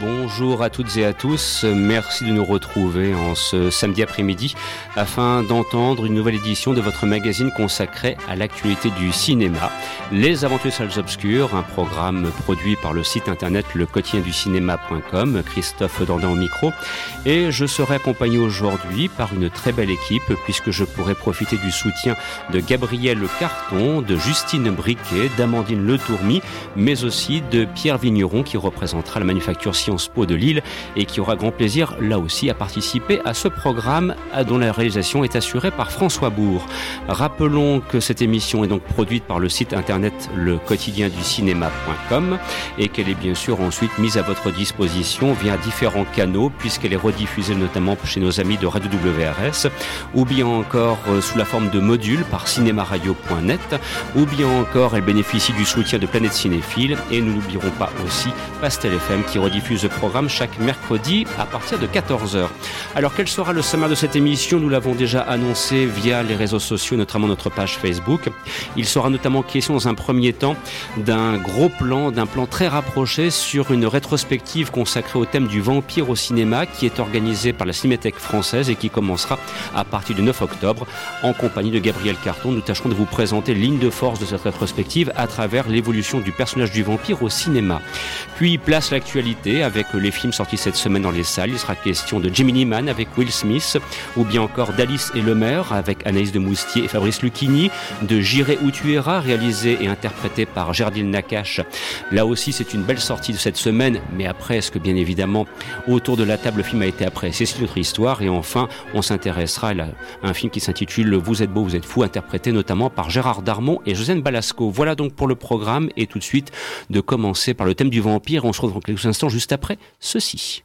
Bonjour à toutes et à tous, merci de nous retrouver en ce samedi après-midi afin d'entendre une nouvelle édition de votre magazine consacré à l'actualité du cinéma, Les Aventures Salles Obscures, un programme produit par le site internet lequotidienducinema.com, Christophe Dordain au micro, et je serai accompagné aujourd'hui par une très belle équipe puisque je pourrai profiter du soutien de Gabriel Carton, de Justine Briquet, d'Amandine Letourmy, mais aussi de Pierre Vigneron qui représentera la Manufacture Sciences Po de Lille et qui aura grand plaisir là aussi à participer à ce programme dont la réalisation est assurée par François Bourg. Rappelons que cette émission est donc produite par le site internet lequotidienducinema.com et qu'elle est bien sûr ensuite mise à votre disposition via différents canaux puisqu'elle est rediffusée notamment chez nos amis de Radio WRS ou bien encore sous la forme de modules par cinémaradio.net ou bien encore elle bénéficie du soutien de Planète Cinéphile et nous n'oublierons pas aussi Pastel FM qui rediffuse le programme chaque mercredi à partir de 14h. Alors quel sera le sommaire de cette émission? Nous l'avons déjà annoncé via les réseaux sociaux, notamment notre page Facebook. Il sera notamment question dans un premier temps d'un plan très rapproché sur une rétrospective consacrée au thème du vampire au cinéma qui est organisée par la Cinémathèque française et qui commencera à partir du 9 octobre en compagnie de Gabriel Carton. Nous tâcherons de vous présenter les lignes de force de cette rétrospective à travers l'évolution du personnage du vampire au cinéma. Puis place l'actualité avec les films sortis cette semaine dans les salles. Il sera question de Gemini Man avec Will Smith ou bien encore d'Alice et le maire avec Anaïs Demoustier et Fabrice Lucchini, de J'irai où tu iras réalisé et interprété par Géraldine Nakache. Là aussi c'est une belle sortie de cette semaine, mais après est-ce que bien évidemment autour de la table le film a été apprécié, c'est notre histoire. Et enfin on s'intéressera à un film qui s'intitule Vous êtes beau, vous êtes fou, interprété notamment par Gérard Darmon et Josiane Balasko. Voilà donc pour le programme et tout de suite de commencer par le thème du vampire. On se retrouve en quelques instants juste après ceci.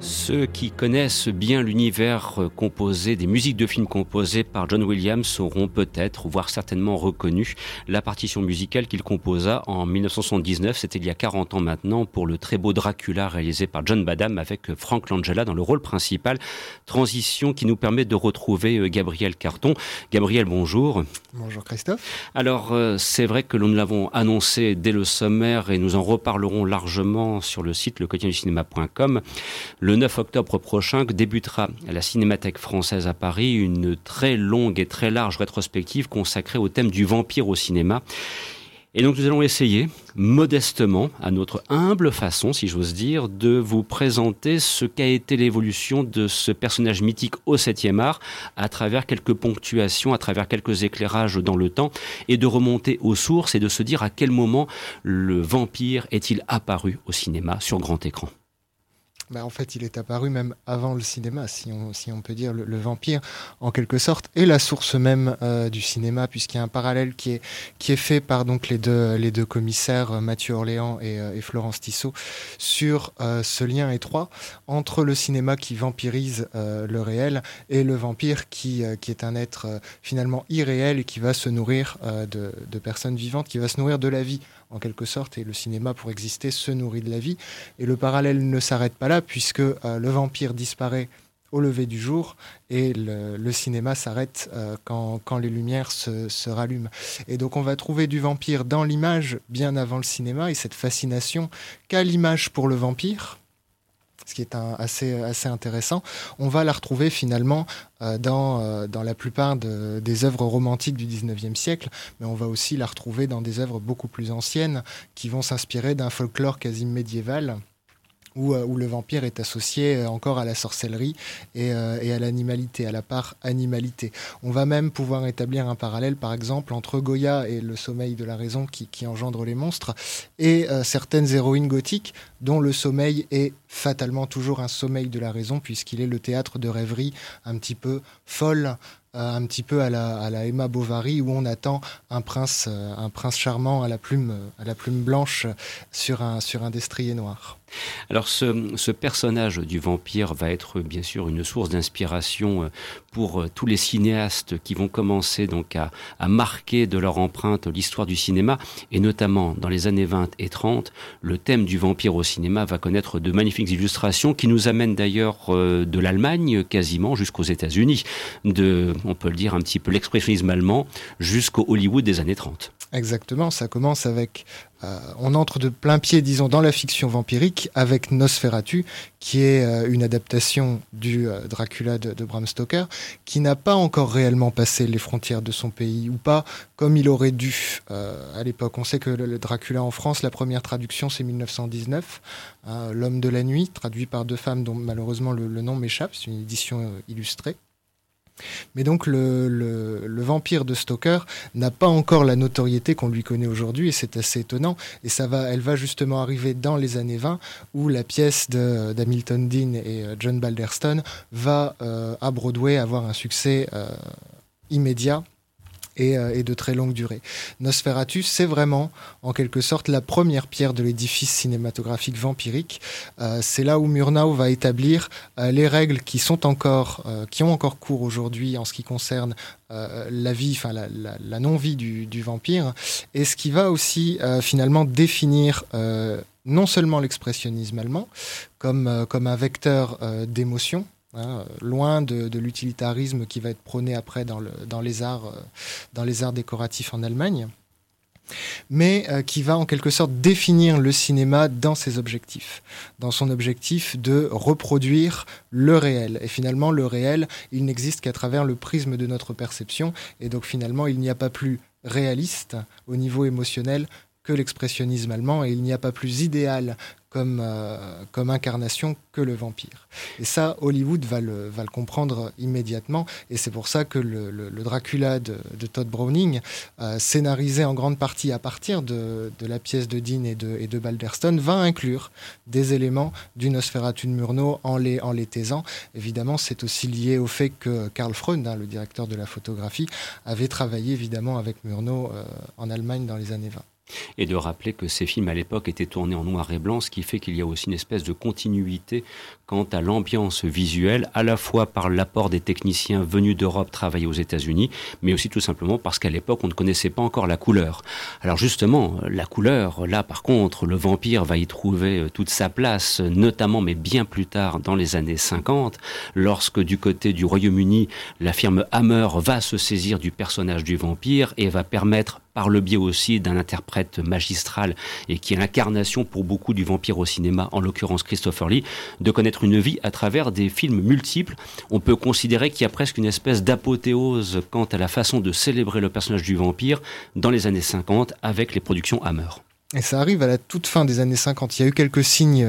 Ceux qui connaissent bien l'univers composé, des musiques de films composées par John Williams auront peut-être, voire certainement reconnu la partition musicale qu'il composa en 1979, c'était il y a 40 ans maintenant, pour le très beau Dracula réalisé par John Badham avec Frank Langella dans le rôle principal. Transition qui nous permet de retrouver Gabriel Carton. Gabriel, bonjour. Bonjour Christophe. Alors c'est vrai que nous l'avons annoncé dès le sommaire et nous en reparlerons largement sur le site lequotidienducinema.com. Le 9 octobre prochain débutera à la Cinémathèque française à Paris une très longue et très large rétrospective consacrée au thème du vampire au cinéma. Et donc nous allons essayer, modestement, à notre humble façon, si j'ose dire, de vous présenter ce qu'a été l'évolution de ce personnage mythique au 7e art, à travers quelques ponctuations, à travers quelques éclairages dans le temps, et de remonter aux sources et de se dire à quel moment le vampire est-il apparu au cinéma sur grand écran. Bah en fait, il est apparu même avant le cinéma, si on peut dire, le vampire, en quelque sorte, et la source même du cinéma, puisqu'il y a un parallèle qui est fait par donc les deux commissaires, Mathieu Orléans et Florence Tissot, sur ce lien étroit entre le cinéma qui vampirise le réel et le vampire qui est un être finalement irréel et qui va se nourrir de personnes vivantes, qui va se nourrir de la vie, en quelque sorte, et le cinéma, pour exister, se nourrit de la vie. Et le parallèle ne s'arrête pas là, puisque le vampire disparaît au lever du jour et le cinéma s'arrête quand les lumières se rallument. Et donc on va trouver du vampire dans l'image bien avant le cinéma, et cette fascination qu'a l'image pour le vampire, ce qui est assez intéressant, on va la retrouver finalement dans la plupart des œuvres romantiques du 19e siècle, mais on va aussi la retrouver dans des œuvres beaucoup plus anciennes qui vont s'inspirer d'un folklore quasi médiéval, où le vampire est associé encore à la sorcellerie et à l'animalité, à la part animalité. On va même pouvoir établir un parallèle, par exemple, entre Goya et le sommeil de la raison qui engendre les monstres et certaines héroïnes gothiques dont le sommeil est fatalement toujours un sommeil de la raison puisqu'il est le théâtre de rêveries un petit peu folles, un petit peu à la Emma Bovary, où on attend un prince charmant à la plume blanche sur un destrier noir. Alors ce personnage du vampire va être bien sûr une source d'inspiration pour tous les cinéastes qui vont commencer donc à marquer de leur empreinte l'histoire du cinéma, et notamment dans les années 20 et 30, le thème du vampire au cinéma va connaître de magnifiques illustrations qui nous amènent d'ailleurs de l'Allemagne quasiment jusqu'aux États-Unis, on peut le dire un petit peu l'expressionnisme allemand jusqu'au Hollywood des années 30. Exactement, ça commence avec... on entre de plein pied, disons, dans la fiction vampirique avec Nosferatu, qui est une adaptation du Dracula de Bram Stoker, qui n'a pas encore réellement passé les frontières de son pays, ou pas comme il aurait dû à l'époque. On sait que le Dracula en France, la première traduction, c'est 1919, L'homme de la nuit, traduit par deux femmes dont malheureusement le nom m'échappe, c'est une édition illustrée. Mais donc le vampire de Stoker n'a pas encore la notoriété qu'on lui connaît aujourd'hui, et c'est assez étonnant, et elle va justement arriver dans les années 20 où la pièce d'Hamilton Dean et John Balderston va à Broadway avoir un succès immédiat et de très longue durée. Nosferatu, c'est vraiment, en quelque sorte, la première pierre de l'édifice cinématographique vampirique. C'est là où Murnau va établir les règles qui ont encore cours aujourd'hui en ce qui concerne la non-vie du vampire, et ce qui va aussi finalement définir non seulement l'expressionnisme allemand comme un vecteur d'émotion, loin de l'utilitarisme qui va être prôné après dans les arts décoratifs en Allemagne, mais qui va en quelque sorte définir le cinéma dans son objectif de reproduire le réel. Et finalement, le réel, il n'existe qu'à travers le prisme de notre perception, et donc finalement, il n'y a pas plus réaliste au niveau émotionnel que l'expressionnisme allemand, et il n'y a pas plus idéal comme incarnation que le vampire. Et ça, Hollywood va le comprendre immédiatement, et c'est pour ça que le Dracula de Tod Browning, scénarisé en grande partie à partir de la pièce de Dean et de Balderston, va inclure des éléments du Nosferatu de Murnau en les taisant. Évidemment, c'est aussi lié au fait que Karl Freund, le directeur de la photographie, avait travaillé évidemment avec Murnau en Allemagne dans les années 20. Et de rappeler que ces films à l'époque étaient tournés en noir et blanc, ce qui fait qu'il y a aussi une espèce de continuité quant à l'ambiance visuelle, à la fois par l'apport des techniciens venus d'Europe travailler aux États-Unis, mais aussi tout simplement parce qu'à l'époque on ne connaissait pas encore la couleur. Alors justement, la couleur, là par contre, le vampire va y trouver toute sa place, notamment, mais bien plus tard dans les années 50, lorsque du côté du Royaume-Uni, la firme Hammer va se saisir du personnage du vampire et va permettre, par le biais aussi d'un interprète magistral et qui est l'incarnation pour beaucoup du vampire au cinéma, en l'occurrence Christopher Lee, de connaître une vie à travers des films multiples. On peut considérer qu'il y a presque une espèce d'apothéose quant à la façon de célébrer le personnage du vampire dans les années 50 avec les productions Hammer. Et ça arrive à la toute fin des années 50. Il y a eu quelques signes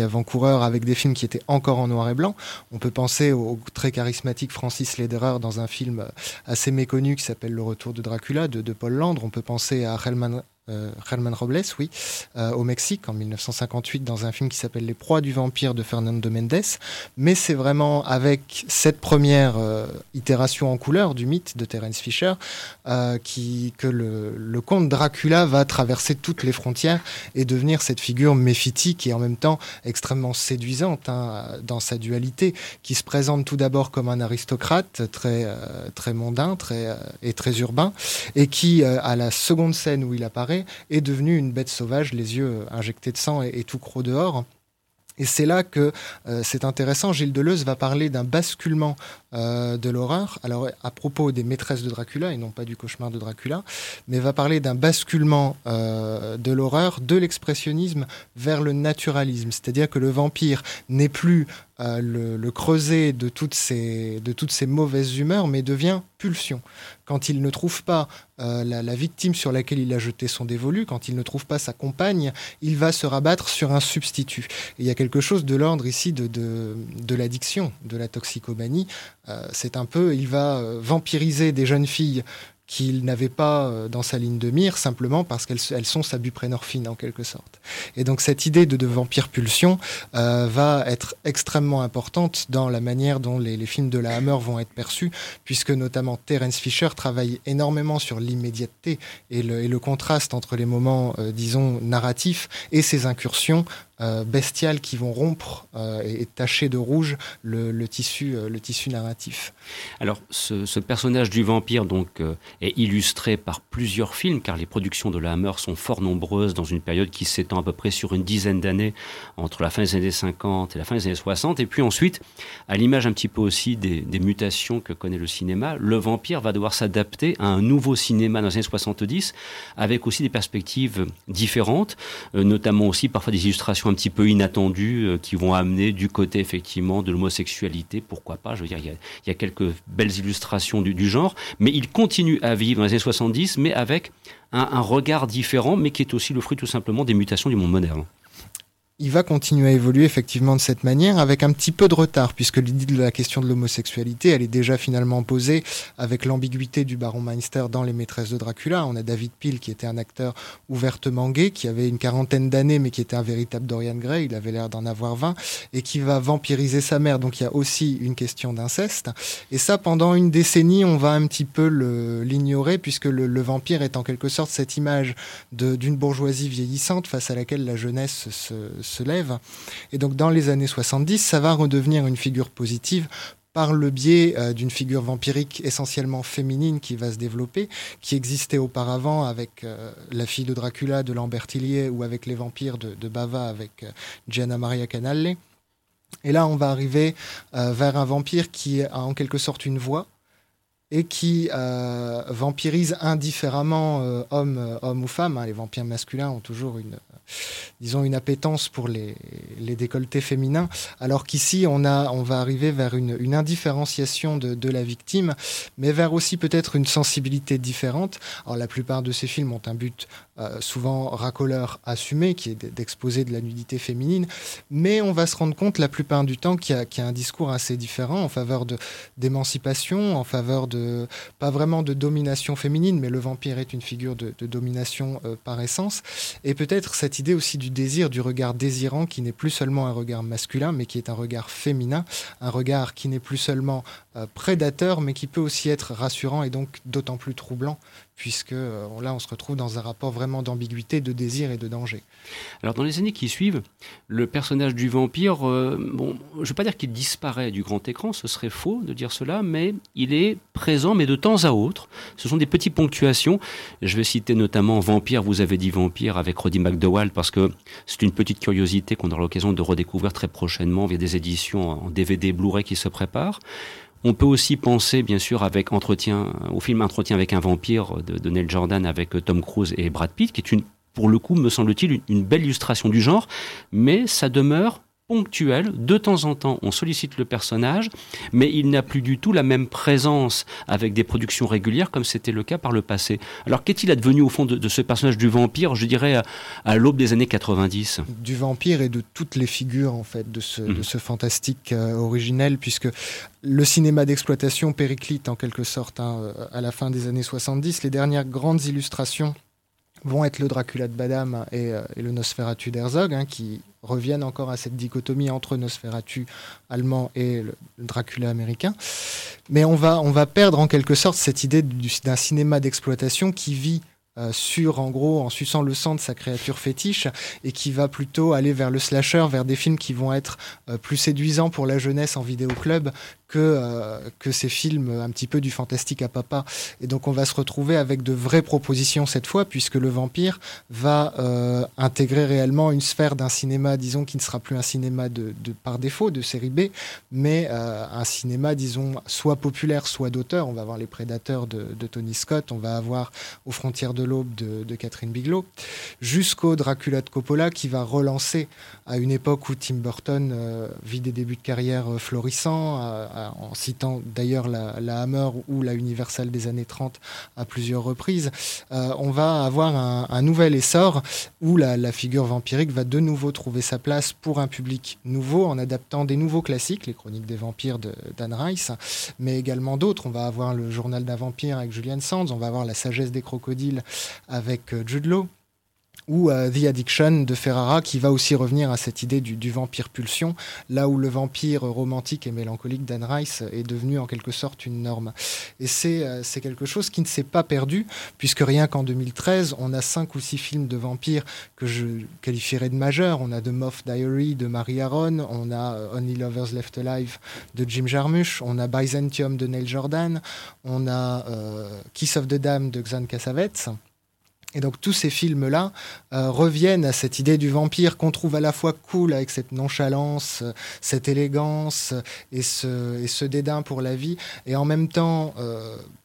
avant-coureurs avec des films qui étaient encore en noir et blanc. On peut penser au très charismatique Francis Lederer dans un film assez méconnu qui s'appelle Le Retour de Dracula de Paul Landre. On peut penser à Herman Robles, au Mexique en 1958 dans un film qui s'appelle Les Proies du Vampire de Fernando Méndez. Mais c'est vraiment avec cette première itération en couleur du mythe de Terence Fisher que le conte Dracula va traverser toutes les frontières et devenir cette figure méphitique et en même temps extrêmement séduisante dans sa dualité, qui se présente tout d'abord comme un aristocrate très mondain et très urbain, et qui à la seconde scène où il apparaît est devenue une bête sauvage, les yeux injectés de sang et tout croc dehors. Et c'est là que c'est intéressant, Gilles Deleuze va parler d'un basculement de l'horreur, alors à propos des maîtresses de Dracula et non pas du cauchemar de Dracula, mais va parler d'un basculement de l'horreur, de l'expressionnisme vers le naturalisme, c'est-à-dire que le vampire n'est plus le creuset de toutes ces mauvaises humeurs, mais devient pulsion. Quand il ne trouve pas la victime sur laquelle il a jeté son dévolu, quand il ne trouve pas sa compagne, il va se rabattre sur un substitut. Et il y a quelque chose de l'ordre ici de l'addiction, de la toxicomanie. C'est un peu, il va vampiriser des jeunes filles qu'il n'avait pas dans sa ligne de mire, simplement parce qu'elles sont sa buprénorphine, en quelque sorte. Et donc cette idée de vampire pulsion va être extrêmement importante dans la manière dont les films de la Hammer vont être perçus, puisque notamment Terence Fisher travaille énormément sur l'immédiateté et le contraste entre les moments, disons, narratifs et ses incursions bestiales qui vont rompre et tacher de rouge le tissu narratif. Alors, ce personnage du vampire donc est illustré par plusieurs films, car les productions de la Hammer sont fort nombreuses dans une période qui s'étend à peu près sur une dizaine d'années, entre la fin des années 50 et la fin des années 60. Et puis ensuite, à l'image un petit peu aussi des mutations que connaît le cinéma, le vampire va devoir s'adapter à un nouveau cinéma dans les années 70, avec aussi des perspectives différentes, notamment aussi parfois des illustrations un petit peu inattendues qui vont amener du côté effectivement de l'homosexualité, pourquoi pas, je veux dire, il y a quelques belles illustrations du genre, mais il continue à vivre dans les années 70, mais avec un regard différent, mais qui est aussi le fruit tout simplement des mutations du monde moderne. Il va continuer à évoluer effectivement de cette manière, avec un petit peu de retard, puisque l'idée de la question de l'homosexualité, elle est déjà finalement posée avec l'ambiguïté du baron Meinster dans Les Maîtresses de Dracula. On a David Peel qui était un acteur ouvertement gay, qui avait une 40aine d'années, mais qui était un véritable Dorian Gray, il avait l'air d'en avoir 20, et qui va vampiriser sa mère, donc il y a aussi une question d'inceste. Et ça, pendant une décennie, on va un petit peu l'ignorer, puisque le vampire est en quelque sorte cette image d'une bourgeoisie vieillissante face à laquelle la jeunesse se lève. Et donc dans les années 70, ça va redevenir une figure positive par le biais d'une figure vampirique essentiellement féminine qui va se développer, qui existait auparavant avec La fille de Dracula de Lambert Tillier ou avec Les vampires de Bava avec Gianna Maria Canalle. Et là, on va arriver vers un vampire qui a en quelque sorte une voix et qui vampirise indifféremment homme ou femme. Hein. Les vampires masculins ont toujours une appétence pour les décolletés féminins, alors qu'ici on va arriver vers une indifférenciation de la victime, mais vers aussi peut-être une sensibilité différente. Alors la plupart de ces films ont un but souvent racoleur assumé, qui est d'exposer de la nudité féminine, mais on va se rendre compte la plupart du temps qu'il y a un discours assez différent en faveur d'émancipation, en faveur de, pas vraiment de domination féminine, mais le vampire est une figure de domination par essence, et peut-être cette idée aussi du désir, du regard désirant qui n'est plus seulement un regard masculin, mais qui est un regard féminin, un regard qui n'est plus seulement prédateur, mais qui peut aussi être rassurant et donc d'autant plus troublant, puisque là on se retrouve dans un rapport vraiment d'ambiguïté, de désir et de danger. Alors dans les années qui suivent, le personnage du vampire, je ne veux pas dire qu'il disparaît du grand écran, ce serait faux de dire cela, mais il est présent, mais de temps à autre. Ce sont des petites ponctuations. Je vais citer notamment Vampire, vous avez dit Vampire avec Roddy McDowall, parce que c'est une petite curiosité qu'on aura l'occasion de redécouvrir très prochainement via des éditions en DVD Blu-ray qui se préparent. On peut aussi penser, bien sûr, au film Entretien avec un vampire de Neil Jordan avec Tom Cruise et Brad Pitt, qui est pour le coup, me semble-t-il, une belle illustration du genre, mais ça demeure ponctuel. De temps en temps, on sollicite le personnage, mais il n'a plus du tout la même présence avec des productions régulières comme c'était le cas par le passé. Alors, qu'est-il advenu au fond de ce personnage du vampire, je dirais, à l'aube des années 90 ? Du vampire et de toutes les figures, en fait, de ce fantastique originel, puisque le cinéma d'exploitation périclite, en quelque sorte, à la fin des années 70. Les dernières grandes illustrations vont être le Dracula de Badham et le Nosferatu d'Herzog, qui reviennent encore à cette dichotomie entre Nosferatu allemand et le Dracula américain. Mais on va perdre en quelque sorte cette idée d'un cinéma d'exploitation qui vit sur, en gros, en suçant le sang de sa créature fétiche, et qui va plutôt aller vers le slasher, vers des films qui vont être plus séduisants pour la jeunesse en vidéoclub que ces films un petit peu du fantastique à papa. Et donc on va se retrouver avec de vraies propositions cette fois, puisque le vampire va intégrer réellement une sphère d'un cinéma, disons, qui ne sera plus un cinéma de par défaut, de série B, mais un cinéma, disons, soit populaire, soit d'auteur. On va avoir Les Prédateurs de Tony Scott, on va avoir Aux frontières de l'aube de Catherine Bigelow, jusqu'au Dracula de Coppola, qui va relancer à une époque où Tim Burton vit des débuts de carrière florissants, en citant d'ailleurs la Hammer ou la Universal des années 30 à plusieurs reprises. On va avoir un nouvel essor où la figure vampirique va de nouveau trouver sa place pour un public nouveau, en adaptant des nouveaux classiques, les Chroniques des vampires d'Anne Rice, mais également d'autres. On va avoir le Journal d'un vampire avec Julian Sands, on va avoir La sagesse des crocodiles avec Jude Law, ou The Addiction de Ferrara, qui va aussi revenir à cette idée du vampire pulsion, là où le vampire romantique et mélancolique d'Anne Rice est devenu en quelque sorte une norme. Et c'est quelque chose qui ne s'est pas perdu, puisque rien qu'en 2013, on a 5 ou 6 films de vampires que je qualifierais de majeurs. On a The Moth Diary de Mary Aron, on a Only Lovers Left Alive de Jim Jarmusch, on a Byzantium de Neil Jordan, on a Kiss of the Dam de Xan Cassavetes. Et donc tous ces films-là reviennent à cette idée du vampire qu'on trouve à la fois cool avec cette nonchalance, cette élégance et ce dédain pour la vie, et en même temps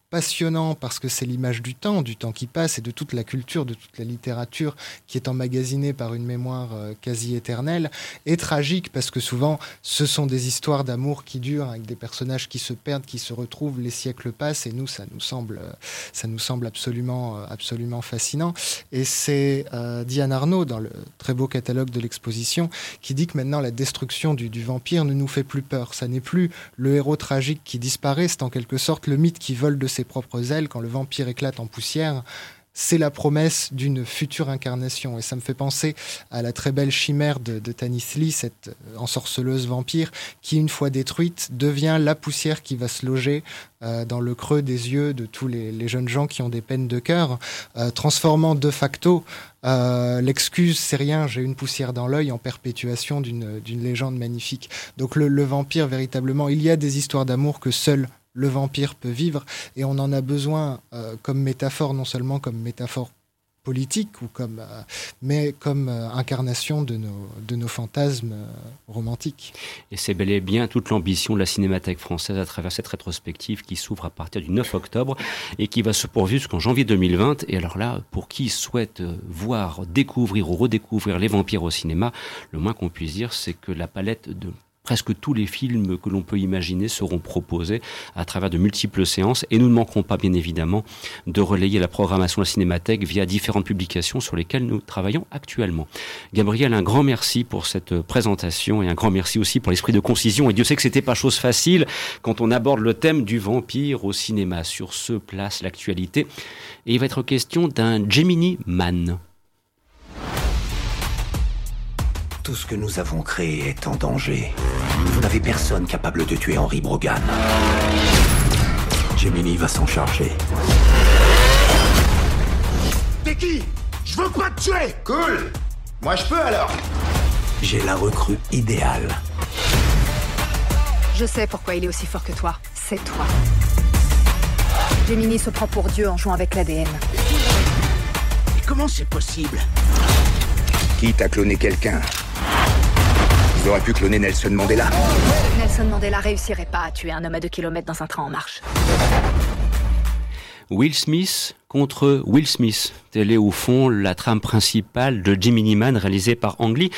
passionnant parce que c'est l'image du temps qui passe et de toute la culture, de toute la littérature qui est emmagasinée par une mémoire quasi éternelle, et tragique parce que souvent ce sont des histoires d'amour qui durent avec des personnages qui se perdent, qui se retrouvent, les siècles passent, et nous ça nous semble absolument fascinant. Et c'est Diane Arnaud, dans le très beau catalogue de l'exposition, qui dit que maintenant la destruction du vampire ne nous fait plus peur. Ça n'est plus le héros tragique qui disparaît, c'est en quelque sorte le mythe qui vole de ses propres ailes. Quand le vampire éclate en poussière, c'est la promesse d'une future incarnation. Et ça me fait penser à la très belle chimère de Tanis Lee, cette ensorceleuse vampire qui, une fois détruite, devient la poussière qui va se loger dans le creux des yeux de tous les jeunes gens qui ont des peines de cœur, transformant de facto l'excuse c'est rien, j'ai une poussière dans l'œil, en perpétuation d'une légende magnifique. Donc le vampire, véritablement, il y a des histoires d'amour que seul le vampire peut vivre, et on en a besoin comme métaphore, non seulement comme métaphore politique, ou mais comme incarnation de nos fantasmes romantiques. Et c'est bel et bien toute l'ambition de la Cinémathèque française à travers cette rétrospective qui s'ouvre à partir du 9 octobre et qui va se poursuivre jusqu'en janvier 2020. Et alors là, pour qui souhaite voir, découvrir ou redécouvrir les vampires au cinéma, le moins qu'on puisse dire, c'est que la palette de presque tous les films que l'on peut imaginer seront proposés à travers de multiples séances, et nous ne manquerons pas, bien évidemment, de relayer la programmation de la Cinémathèque via différentes publications sur lesquelles nous travaillons actuellement. Gabriel, un grand merci pour cette présentation, et un grand merci aussi pour l'esprit de concision, et Dieu sait que c'était pas chose facile quand on aborde le thème du vampire au cinéma. Sur ce, place l'actualité, et il va être question d'un Gemini Man. Tout ce que nous avons créé est en danger. Vous n'avez personne capable de tuer Henry Brogan. Gemini va s'en charger. T'es qui ? Je veux pas te tuer ! Cool ! Moi je peux alors ! J'ai la recrue idéale. Je sais pourquoi il est aussi fort que toi. C'est toi. Gemini se prend pour Dieu en jouant avec l'ADN. Mais comment c'est possible ? Quitte à cloner quelqu'un, ils auraient pu cloner Nelson Mandela. Nelson Mandela réussirait pas à tuer un homme à 2 kilomètres dans un train en marche. Will Smith contre Will Smith. Telle est au fond la trame principale de Gemini Man, réalisé par Ang Lee.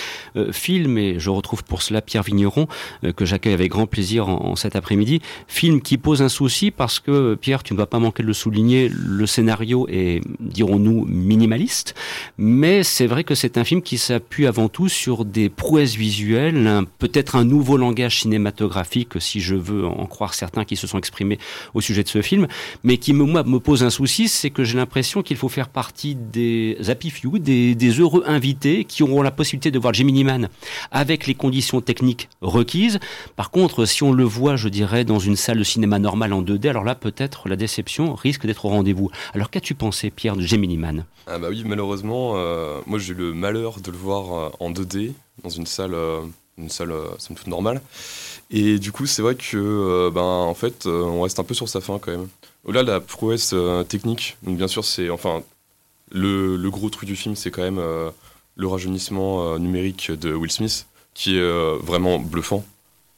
Film, et je retrouve pour cela Pierre Vigneron, que j'accueille avec grand plaisir en cet après-midi. Film qui pose un souci parce que, Pierre, tu ne vas pas manquer de le souligner, le scénario est, dirons-nous, minimaliste. Mais c'est vrai que c'est un film qui s'appuie avant tout sur des prouesses visuelles, peut-être un nouveau langage cinématographique, si je veux en croire certains qui se sont exprimés au sujet de ce film, mais qui, moi, me pose un souci, c'est que que j'ai l'impression qu'il faut faire partie des happy few, des heureux invités qui auront la possibilité de voir Gemini Man avec les conditions techniques requises. Par contre, si on le voit, je dirais, dans une salle de cinéma normale en 2D, alors là, peut-être, la déception risque d'être au rendez-vous. Alors, qu'as-tu pensé, Pierre, de Gemini Man ? Ah bah oui, malheureusement, moi, j'ai eu le malheur de le voir en 2D, dans une salle somme toute normale. Et du coup, c'est vrai que, en fait, on reste un peu sur sa fin, quand même. Au-delà de la prouesse technique, donc bien sûr, c'est... Enfin, le gros truc du film, c'est quand même le rajeunissement numérique de Will Smith, qui est vraiment bluffant.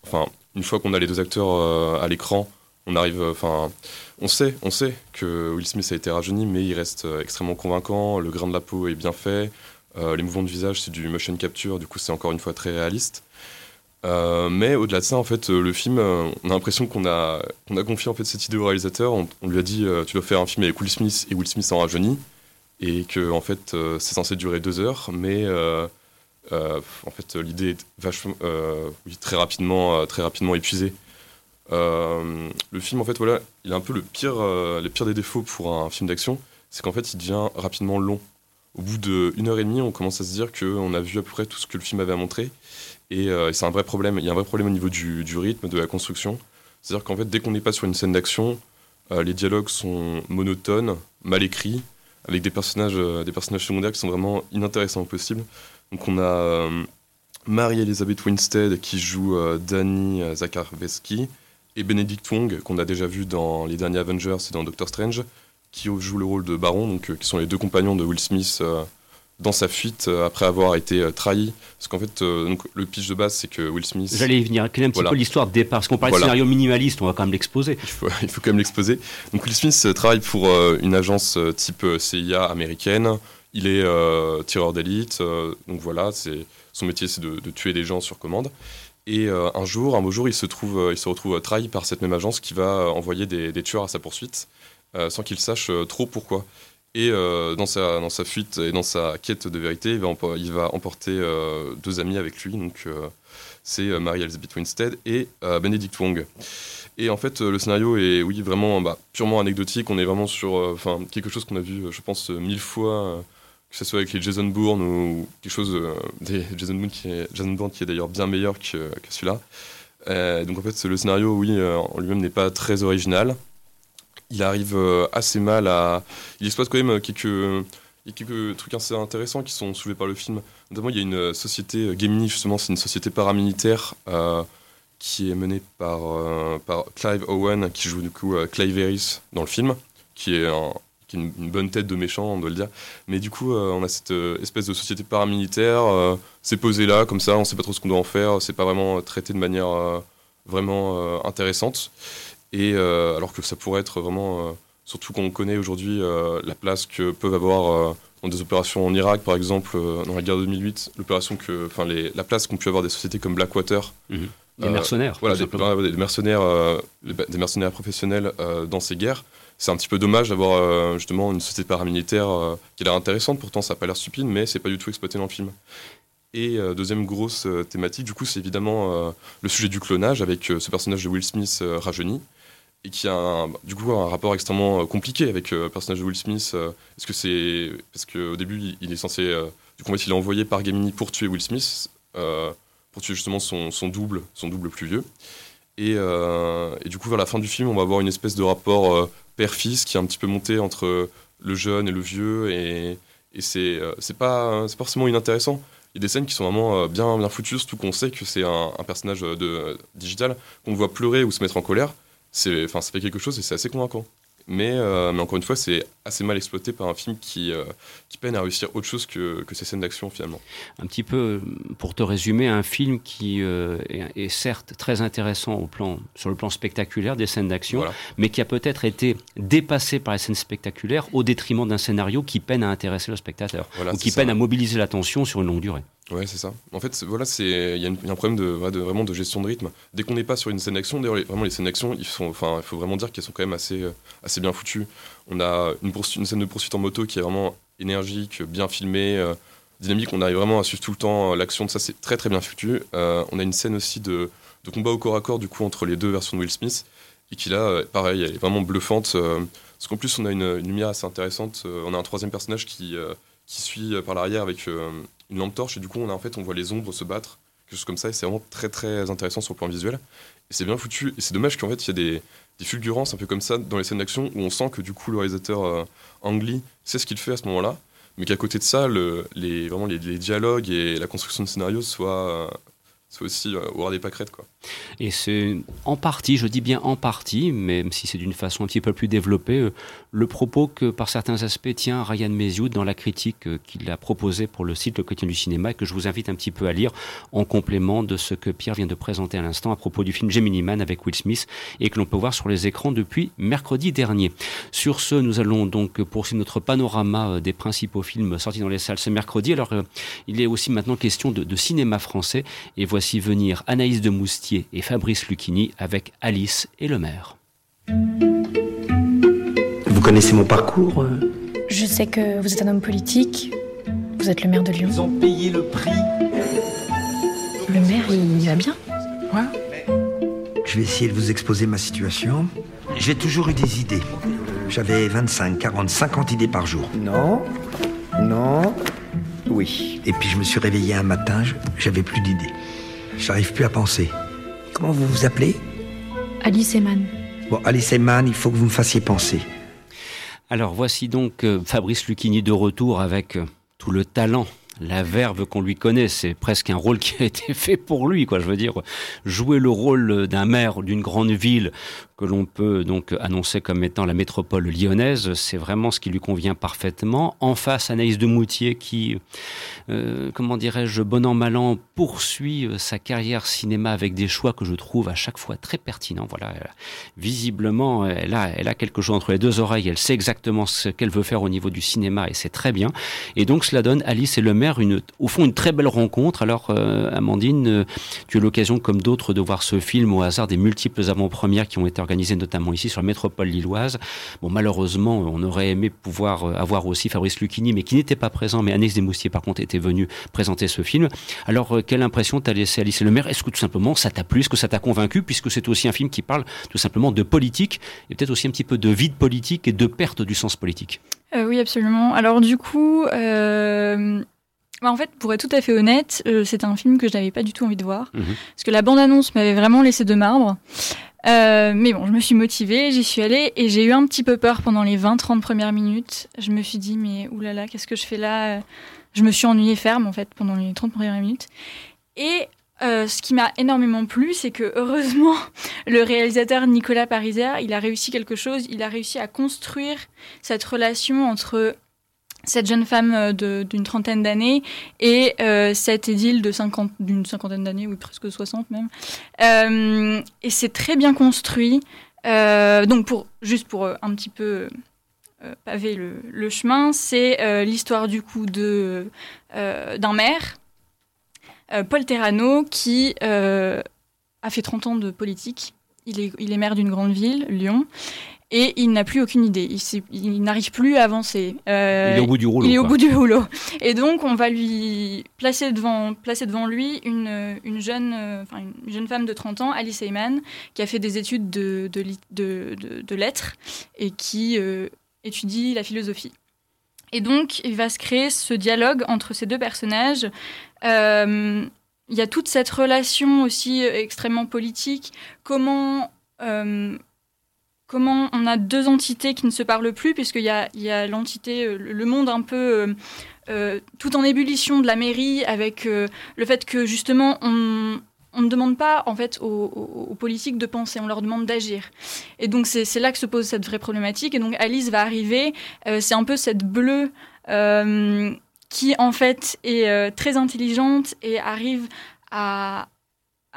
Enfin, une fois qu'on a les deux acteurs à l'écran, on arrive... Enfin, on sait que Will Smith a été rajeuni, mais il reste extrêmement convaincant, le grain de la peau est bien fait, les mouvements de visage, c'est du motion capture, du coup, c'est encore une fois très réaliste. Mais au-delà de ça, en fait, le film, on a l'impression qu'on a confié en fait cette idée au réalisateur. On lui a dit, tu dois faire un film avec Will Smith et Will Smith en rajeuni, et que en fait, c'est censé durer 2 heures, mais en fait, l'idée est vachement, très rapidement épuisée. Le film, en fait, voilà, il a un peu les pires des défauts pour un film d'action, c'est qu'en fait, il devient rapidement long. Au bout d'une heure et demie, on commence à se dire qu'on a vu à peu près tout ce que le film avait à montrer. Et c'est un vrai problème. Il y a un vrai problème au niveau du rythme, de la construction. C'est-à-dire qu'en fait, dès qu'on n'est pas sur une scène d'action, les dialogues sont monotones, mal écrits, avec des personnages secondaires qui sont vraiment inintéressants au possible. Donc on a Marie-Elizabeth Winstead qui joue Dani Zakharevsky et Benedict Wong, qu'on a déjà vu dans les derniers Avengers et dans Doctor Strange, qui joue le rôle de Baron, donc, qui sont les deux compagnons de Will Smith dans sa fuite après avoir été trahi. Parce qu'en fait, donc, le pitch de base, c'est que Will Smith... J'allais y venir, quelle est un petit peu l'histoire de départ ? Parce qu'on parle de scénario minimaliste, on va quand même l'exposer. Il faut quand même l'exposer. Donc Will Smith travaille pour une agence type CIA américaine. Il est tireur d'élite. Donc voilà, son métier, c'est de tuer des gens sur commande. Et un beau jour, il se retrouve trahi par cette même agence qui va envoyer des tueurs à sa poursuite sans qu'il sache trop pourquoi. Et dans sa fuite et dans sa quête de vérité, il va emporter 2 amis avec lui. Donc, c'est Marie-Elizabeth Winstead et Benedict Wong. Et en fait, le scénario est vraiment purement anecdotique. On est vraiment sur quelque chose qu'on a vu, je pense, 1000 fois, que ce soit avec les Jason Bourne ou quelque chose des Jason Bourne qui est d'ailleurs bien meilleur que celui-là. Donc en fait, le scénario, en lui-même, n'est pas très original. Il arrive assez mal à... Il exploite quand même quelques trucs assez intéressants qui sont soulevés par le film. Notamment, il y a une société, Gemini justement, c'est une société paramilitaire qui est menée par Clive Owen, qui joue du coup Clive Harris dans le film, qui est une bonne tête de méchant, on doit le dire. Mais du coup, on a cette espèce de société paramilitaire, c'est posé là, comme ça, on ne sait pas trop ce qu'on doit en faire, c'est pas vraiment traité de manière vraiment intéressante. Et alors que ça pourrait être vraiment, surtout quand on connaît aujourd'hui la place que peuvent avoir dans des opérations en Irak, par exemple, dans la guerre de 2008, la place qu'ont pu avoir des sociétés comme Blackwater. Mmh. Les mercenaires. Voilà, des mercenaires professionnels dans ces guerres. C'est un petit peu dommage d'avoir justement une société paramilitaire qui a l'air intéressante, pourtant ça n'a pas l'air stupide, mais c'est pas du tout exploité dans le film. Et deuxième grosse thématique, du coup, c'est évidemment le sujet du clonage avec ce personnage de Will Smith rajeuni. Et qui a un rapport extrêmement compliqué avec le personnage de Will Smith. Parce qu'au début, il est censé... en fait, il est envoyé par Gemini pour tuer Will Smith, pour tuer justement son double plus vieux. Et du coup, vers la fin du film, on va avoir une espèce de rapport père-fils qui est un petit peu monté entre le jeune et le vieux. Et c'est pas forcément inintéressant. Il y a des scènes qui sont vraiment bien foutues, surtout qu'on sait que c'est un personnage digital, qu'on voit pleurer ou se mettre en colère. Ça fait quelque chose et c'est assez convaincant. Mais encore une fois, c'est assez mal exploité par un film qui peine à réussir autre chose que ces scènes d'action, finalement. Un petit peu, pour te résumer, un film qui est certes très intéressant sur le plan spectaculaire des scènes d'action, mais qui a peut-être été dépassé par les scènes spectaculaires au détriment d'un scénario qui peine à intéresser le spectateur, ou qui peine à mobiliser l'attention sur une longue durée. Ouais, c'est ça. En fait, il y a un problème de gestion de rythme. Dès qu'on n'est pas sur une scène d'action, d'ailleurs, les scènes d'action, il faut vraiment dire qu'elles sont quand même assez bien foutues. On a une scène de poursuite en moto qui est vraiment énergique, bien filmée, dynamique. On arrive vraiment à suivre tout le temps l'action. Ça, c'est très très bien foutu. On a une scène aussi de combat au corps à corps, du coup, entre les deux versions de Will Smith, et qui là, pareil, elle est vraiment bluffante. Parce qu'en plus, on a une lumière assez intéressante. On a un troisième personnage qui suit par l'arrière avec une lampe torche. Et du coup, on voit les ombres se battre, quelque chose comme ça. Et c'est vraiment très, très intéressant sur le plan visuel. Et c'est bien foutu. Et c'est dommage qu'en fait, il y ait des fulgurances un peu comme ça dans les scènes d'action où on sent que du coup, le réalisateur Ang Lee sait ce qu'il fait à ce moment-là. Mais qu'à côté de ça, les dialogues et la construction de scénario soient aussi au ras des pâquerettes, quoi. Et c'est en partie, je dis bien en partie, même si c'est d'une façon un petit peu plus développée, le propos que par certains aspects tient Ryan Mezioud dans la critique qu'il a proposée pour le site Le Quotidien du Cinéma, que je vous invite un petit peu à lire en complément de ce que Pierre vient de présenter à l'instant à propos du film Gemini Man avec Will Smith et que l'on peut voir sur les écrans depuis mercredi dernier. Sur ce, nous allons donc poursuivre notre panorama des principaux films sortis dans les salles ce mercredi. Alors, il est aussi maintenant question de cinéma français et voici venir Anaïs Demoustier et Fabrice Lucchini avec Alice et le maire. Vous connaissez mon parcours ? Je sais que vous êtes un homme politique, vous êtes le maire de Lyon. Ils ont payé le prix. Le maire, il va bien ? Ouais. Je vais essayer de vous exposer ma situation. J'ai toujours eu des idées. J'avais 25, 40, 50 idées par jour. Non, non, oui. Et puis je me suis réveillé un matin, j'avais plus d'idées. J'arrive plus à penser. Comment vous vous appelez ? Alice Eman. Bon, Alice Eman, il faut que vous me fassiez penser. Alors, voici donc Fabrice Lucchini de retour avec tout le talent, la verve qu'on lui connaît. C'est presque un rôle qui a été fait pour lui, quoi. Je veux dire, jouer le rôle d'un maire d'une grande ville que l'on peut donc annoncer comme étant la métropole lyonnaise, c'est vraiment ce qui lui convient parfaitement. En face, Anaïs Demoustier qui, bon an, mal an, poursuit sa carrière cinéma avec des choix que je trouve à chaque fois très pertinents. Voilà, visiblement, elle a quelque chose entre les deux oreilles, elle sait exactement ce qu'elle veut faire au niveau du cinéma et c'est très bien. Et donc, cela donne Alice et le maire, au fond, une très belle rencontre. Alors, Amandine, tu as l'occasion, comme d'autres, de voir ce film au hasard des multiples avant-premières qui ont été organisé notamment ici sur la métropole lilloise. Bon, malheureusement, on aurait aimé pouvoir avoir aussi Fabrice Lucchini, mais qui n'était pas présent, mais Anaïs Demoustier, par contre, était venue présenter ce film. Alors, quelle impression t'as laissé Alice et le maire ? Est-ce que tout simplement ça t'a plu ? Est-ce que ça t'a convaincu ? Puisque c'est aussi un film qui parle tout simplement de politique, et peut-être aussi un petit peu de vide politique et de perte du sens politique. Oui, absolument. Alors du coup, en fait, pour être tout à fait honnête, c'est un film que je n'avais pas du tout envie de voir, parce que la bande-annonce m'avait vraiment laissé de marbre. Mais bon, je me suis motivée, j'y suis allée et j'ai eu un petit peu peur pendant les 20-30 premières minutes. Je me suis dit, mais oulala, qu'est-ce que je fais là ? Je me suis ennuyée ferme, en fait, pendant les 30 premières minutes. Et ce qui m'a énormément plu, c'est que, heureusement, le réalisateur Nicolas Pariser, il a réussi quelque chose. Il a réussi à construire cette relation entre cette jeune femme d'une trentaine d'années et cet édile d'une cinquantaine d'années, oui, presque 60 même. Et c'est très bien construit. Donc, pour un petit peu paver le chemin, c'est l'histoire du coup d'un maire, Paul Terrano, qui a fait 30 ans de politique. Il est maire d'une grande ville, Lyon. Et il n'a plus aucune idée, il n'arrive plus à avancer. Il est au bout du rouleau. Et donc, on va lui placer devant lui une jeune femme de 30 ans, Alice Heyman, qui a fait des études de lettres et qui étudie la philosophie. Et donc, il va se créer ce dialogue entre ces deux personnages. Il y a toute cette relation aussi extrêmement politique. Comment on a deux entités qui ne se parlent plus, puisqu'il y a l'entité, le monde un peu tout en ébullition de la mairie, avec le fait que justement on ne demande pas en fait aux politiques de penser, on leur demande d'agir. Et donc c'est là que se pose cette vraie problématique. Et donc Alice va arriver, c'est un peu cette bleue qui en fait est très intelligente et arrive à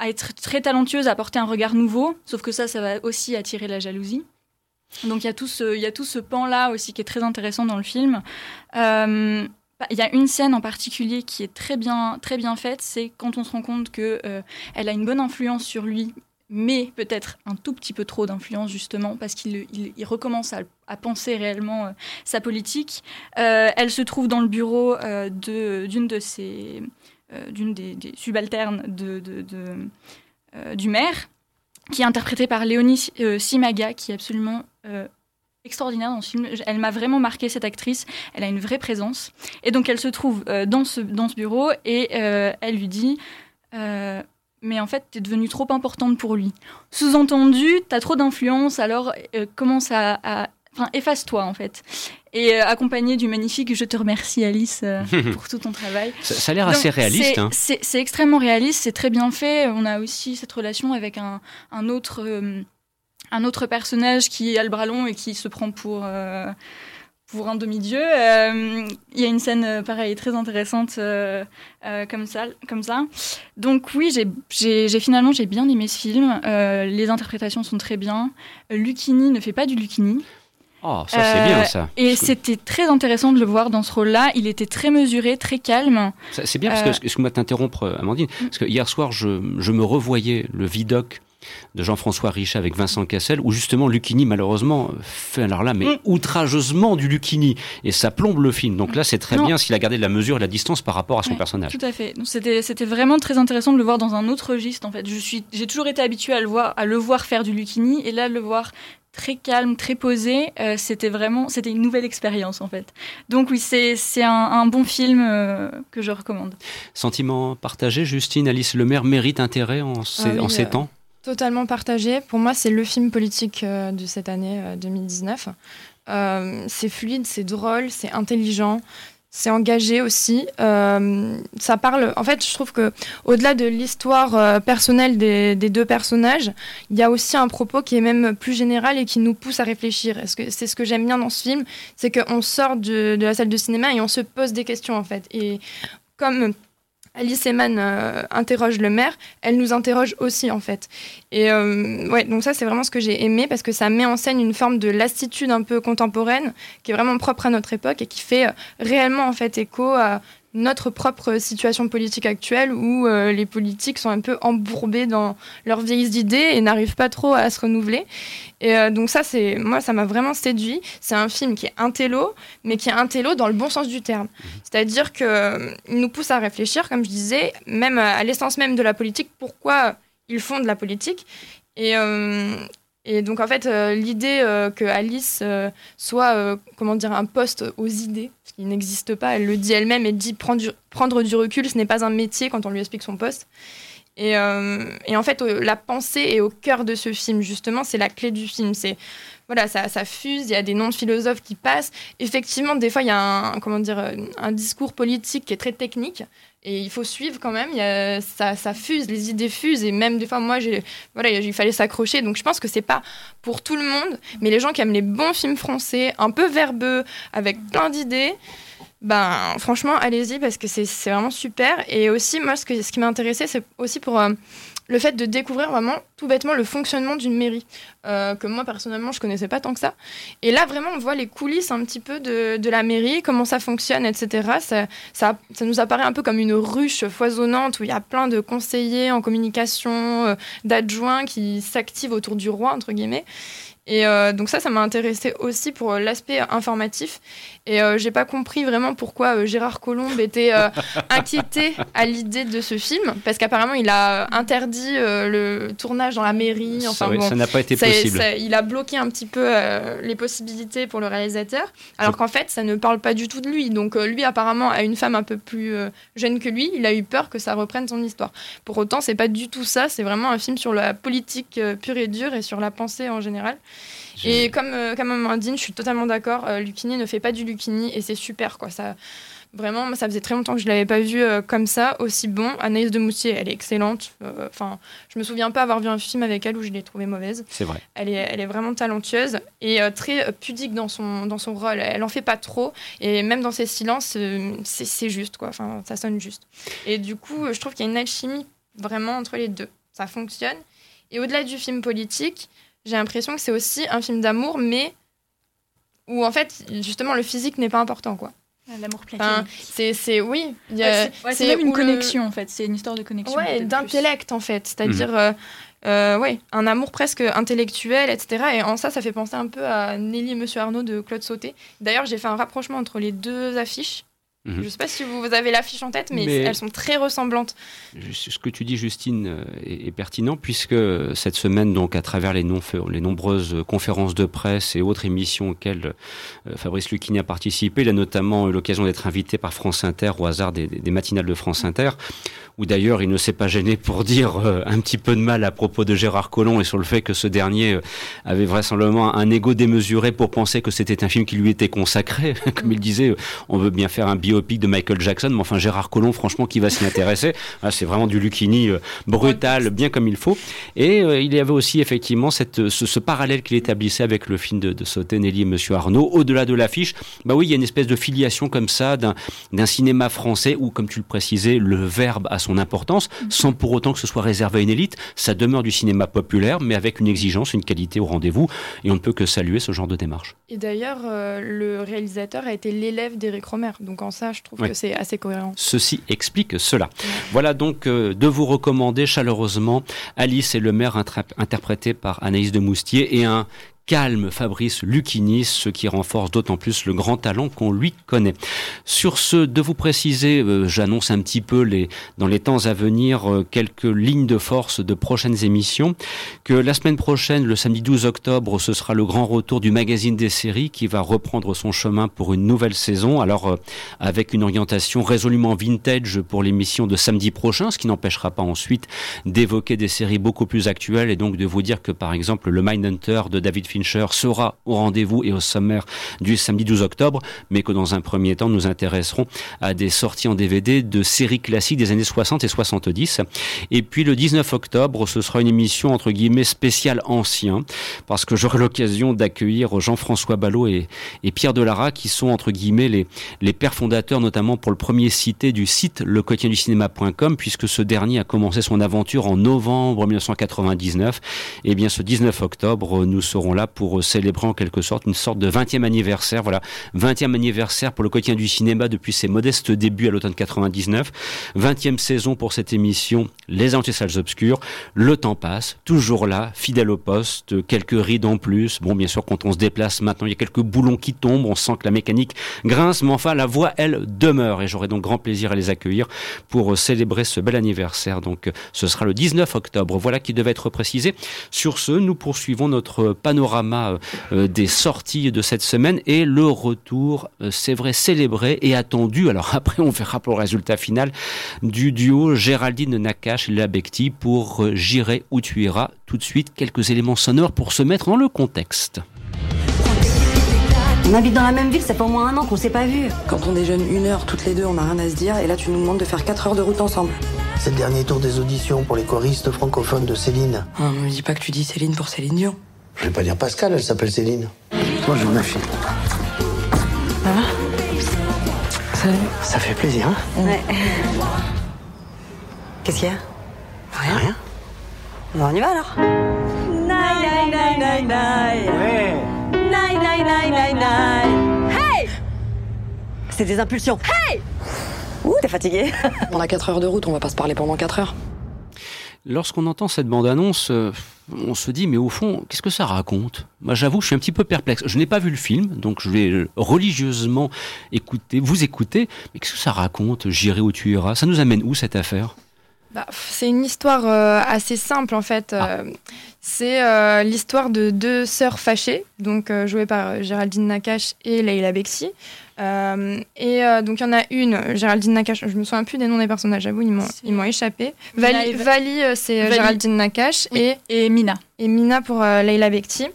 être très talentueuse, à porter un regard nouveau, sauf que ça va aussi attirer la jalousie. Donc il y a tout ce pan-là aussi qui est très intéressant dans le film. Il y a une scène en particulier qui est très bien faite, c'est quand on se rend compte qu'elle a une bonne influence sur lui, mais peut-être un tout petit peu trop d'influence justement, parce qu'il recommence à penser réellement sa politique. Elle se trouve dans le bureau d'une des subalternes du maire, qui est interprétée par Léonie Simaga, qui est absolument extraordinaire dans ce film. Elle m'a vraiment marquée, cette actrice. Elle a une vraie présence. Et donc, elle se trouve dans ce bureau et elle lui dit... mais en fait, t'es devenue trop importante pour lui. Sous-entendu, t'as trop d'influence, alors commence à... Enfin, efface-toi, en fait. Et accompagné du magnifique « Je te remercie, Alice, pour tout ton travail ». Ça a l'air donc assez réaliste. C'est extrêmement réaliste, c'est très bien fait. On a aussi cette relation avec un autre personnage qui a le bras long et qui se prend pour un demi-dieu. Il y a une scène, pareil, très intéressante comme ça. Donc oui, j'ai bien aimé ce film. Les interprétations sont très bien. Lucchini ne fait pas du Lucchini. Oh, ça c'est bien ça. Et c'était très intéressant de le voir dans ce rôle-là. Il était très mesuré, très calme. Ça, c'est bien parce que, excuse-moi de t'interrompre, Amandine, parce que hier soir, je me revoyais le Vidocq de Jean-François Richat avec Vincent Cassel, où justement Lucchini malheureusement fait outrageusement du Lucchini et ça plombe le film. Donc là c'est très bien s'il a gardé de la mesure et de la distance par rapport à son personnage. Tout à fait. Donc, c'était vraiment très intéressant de le voir dans un autre registre en fait. J'ai toujours été habituée à le voir faire du Lucchini et là le voir très calme, très posé, c'était une nouvelle expérience en fait. Donc oui, c'est un bon film que je recommande. Sentiment partagé, Justine, Alice et le maire mérite intérêt en ces temps. Totalement partagé. Pour moi, c'est le film politique de cette année 2019. C'est fluide, c'est drôle, c'est intelligent, c'est engagé aussi. Ça parle. En fait, je trouve que au-delà de l'histoire personnelle des deux personnages, il y a aussi un propos qui est même plus général et qui nous pousse à réfléchir. C'est ce que j'aime bien dans ce film, c'est qu'on sort de la salle de cinéma et on se pose des questions en fait. Et comme Alice Eman interroge le maire, elle nous interroge aussi en fait. Et donc ça c'est vraiment ce que j'ai aimé parce que ça met en scène une forme de lassitude un peu contemporaine qui est vraiment propre à notre époque et qui fait réellement en fait écho à notre propre situation politique actuelle où les politiques sont un peu embourbés dans leurs vieilles idées et n'arrivent pas trop à se renouveler. Et donc ça, ça m'a vraiment séduit. C'est un film qui est intello, mais qui est intello dans le bon sens du terme. C'est-à-dire qu'il nous pousse à réfléchir, comme je disais, même à l'essence même de la politique, pourquoi ils font de la politique. Et donc en fait, l'idée que Alice soit, un poste aux idées, ce qui n'existe pas, elle le dit elle-même et dit prendre du recul, ce n'est pas un métier quand on lui explique son poste. Et en fait, la pensée est au cœur de ce film, justement, c'est la clé du film. C'est, voilà, ça fuse, il y a des noms de philosophes qui passent. Effectivement, des fois, il y a un discours politique qui est très technique. Et il faut suivre quand même, ça fuse, les idées fusent, et même des fois, moi, il fallait s'accrocher, donc je pense que c'est pas pour tout le monde, mais les gens qui aiment les bons films français, un peu verbeux, avec plein d'idées, franchement, allez-y, parce que c'est vraiment super. Et aussi, moi, ce qui m'a intéressée, c'est aussi pour le fait de découvrir vraiment, tout bêtement, le fonctionnement d'une mairie, que moi, personnellement, je connaissais pas tant que ça. Et là, vraiment, on voit les coulisses un petit peu de la mairie, comment ça fonctionne, etc. Ça nous apparaît un peu comme une ruche foisonnante, où il y a plein de conseillers en communication, d'adjoints qui s'activent autour du roi, entre guillemets. Et donc ça m'a intéressée aussi pour l'aspect informatif. Et j'ai pas compris vraiment pourquoi Gérard Colomb était inquiété à l'idée de ce film, parce qu'apparemment il a interdit le tournage dans la mairie. Ça n'a pas été possible. Il a bloqué un petit peu les possibilités pour le réalisateur, alors qu'en fait ça ne parle pas du tout de lui. Donc lui apparemment a une femme un peu plus jeune que lui, il a eu peur que ça reprenne son histoire. Pour autant c'est pas du tout ça, c'est vraiment un film sur la politique pure et dure et sur la pensée en général. Et comme Amandine, je suis totalement d'accord, Lucchini ne fait pas du Lucchini et c'est super quoi. Ça, vraiment, moi, ça faisait très longtemps que je ne l'avais pas vu comme ça, aussi bon. Anaïs Demoustier, elle est excellente. Je ne me souviens pas avoir vu un film avec elle où je l'ai trouvée mauvaise. C'est vrai. Elle est vraiment talentueuse et très pudique dans son rôle. Elle n'en fait pas trop et même dans ses silences, c'est juste quoi. Enfin, ça sonne juste. Et du coup, je trouve qu'il y a une alchimie vraiment entre les deux. Ça fonctionne. Et au-delà du film politique, j'ai l'impression que c'est aussi un film d'amour, mais où, en fait, justement, le physique n'est pas important, quoi. L'amour platonique. Enfin, oui. C'est même une connexion, en fait. C'est une histoire de connexion. Ouais, d'intellect, en fait. C'est-à-dire, un amour presque intellectuel, etc. Et en ça fait penser un peu à Nelly et Monsieur Arnaud de Claude Sauté. D'ailleurs, j'ai fait un rapprochement entre les deux affiches. Mmh. Je ne sais pas si vous avez l'affiche en tête, mais elles sont très ressemblantes. Ce que tu dis, Justine, est pertinent, puisque cette semaine, donc, à travers les nombreuses conférences de presse et autres émissions auxquelles Fabrice Lucchini a participé, il a notamment eu l'occasion d'être invité par France Inter, au hasard des matinales de France Inter, où d'ailleurs il ne s'est pas gêné pour dire un petit peu de mal à propos de Gérard Collomb et sur le fait que ce dernier avait vraisemblablement un égo démesuré pour penser que c'était un film qui lui était consacré. Comme il disait, on veut bien faire un biopic de Michael Jackson, mais enfin Gérard Collomb, franchement, qui va s'y intéresser? Ah, c'est vraiment du Lucchini brutal, bien comme il faut. Et il y avait aussi effectivement ce parallèle qu'il établissait avec le film de Sauté-Nelly et Monsieur Arnaud. Au-delà de l'affiche, bah oui, il y a une espèce de filiation comme ça d'un cinéma français où, comme tu le précisais, le verbe a son importance, sans pour autant que ce soit réservé à une élite. Ça demeure du cinéma populaire, mais avec une exigence, une qualité au rendez-vous, et on ne peut que saluer ce genre de démarche. Et d'ailleurs, le réalisateur a été l'élève d'Éric Rohmer, donc en ça, je trouve que c'est assez cohérent. Ceci explique cela. Ouais. Voilà donc de vous recommander chaleureusement Alice et le maire, interprété par Anaïs Demoustier, et un calme Fabrice Lucchini, ce qui renforce d'autant plus le grand talent qu'on lui connaît. Sur ce, de vous préciser, j'annonce un petit peu dans les temps à venir quelques lignes de force de prochaines émissions, que la semaine prochaine, le samedi 12 octobre, ce sera le grand retour du magazine des séries qui va reprendre son chemin pour une nouvelle saison, alors avec une orientation résolument vintage pour l'émission de samedi prochain, ce qui n'empêchera pas ensuite d'évoquer des séries beaucoup plus actuelles et donc de vous dire que par exemple le Mindhunter de David Fincher sera au rendez-vous et au sommaire du samedi 12 octobre, mais que dans un premier temps, nous intéresserons à des sorties en DVD de séries classiques des années 60 et 70. Et puis le 19 octobre, ce sera une émission entre guillemets spéciale ancien, parce que j'aurai l'occasion d'accueillir Jean-François Ballot et Pierre Delara, qui sont entre guillemets les pères fondateurs, notamment pour le premier cité du site lequotidienducinema.com, puisque ce dernier a commencé son aventure en novembre 1999. Et bien ce 19 octobre, nous serons là pour célébrer en quelque sorte une sorte de 20e anniversaire. Voilà, 20e anniversaire pour le quotidien du cinéma depuis ses modestes débuts à l'automne 99. 20e saison pour cette émission, Les Antisales Obscures. Le temps passe, toujours là, fidèle au poste, quelques rides en plus. Bon, bien sûr, quand on se déplace maintenant, il y a quelques boulons qui tombent, on sent que la mécanique grince, mais enfin, la voix, elle, demeure. Et j'aurai donc grand plaisir à les accueillir pour célébrer ce bel anniversaire. Donc, ce sera le 19 octobre. Voilà qui devait être précisé. Sur ce, nous poursuivons notre panorama des sorties de cette semaine et le retour, c'est vrai, célébré et attendu. Alors après, on verra pour le résultat final du duo Géraldine Nakache et Labecti pour J'irai où tu iras. Tout de suite, quelques éléments sonores pour se mettre dans le contexte. On habite dans la même ville, ça fait au moins 1 an qu'on s'est pas vu. Quand on déjeune 1 heure toutes les deux, on a rien à se dire et là tu nous demandes de faire 4 heures de route ensemble. C'est le dernier tour des auditions pour les choristes francophones de Céline. Oh, ne me dis pas que tu dis Céline pour Céline Dion. Je vais pas dire Pascal, elle s'appelle Céline. Moi, je vous la file. Ça va ? Salut. Ça fait plaisir, hein ? Ouais. Qu'est-ce qu'il y a ? Rien. Rien ? Bon, on y va, alors. Naï, naï, naï, naï, naï. Ouais. Naï, naï, naï, naï, naï. Hey ! C'est des impulsions. Hey ! Ouh, t'es fatigué. On a 4 heures de route, on va pas se parler pendant 4 heures. Lorsqu'on entend cette bande-annonce, on se dit, mais au fond, qu'est-ce que ça raconte ? Moi, j'avoue, je suis un petit peu perplexe. Je n'ai pas vu le film, donc je vais religieusement vous écouter. Mais qu'est-ce que ça raconte ? J'irai où tu iras. Ça nous amène où, cette affaire ? C'est une histoire assez simple, en fait. C'est l'histoire de 2 sœurs fâchées, donc jouées par Géraldine Nakache et Leïla Bexi. Donc il y en a une, Géraldine Nakache, je me souviens plus des noms des personnages, j'avoue, ils m'ont échappé. Vali, c'est Vali. Géraldine Nakache, oui. et Mina. Et Mina pour Leïla Bechti.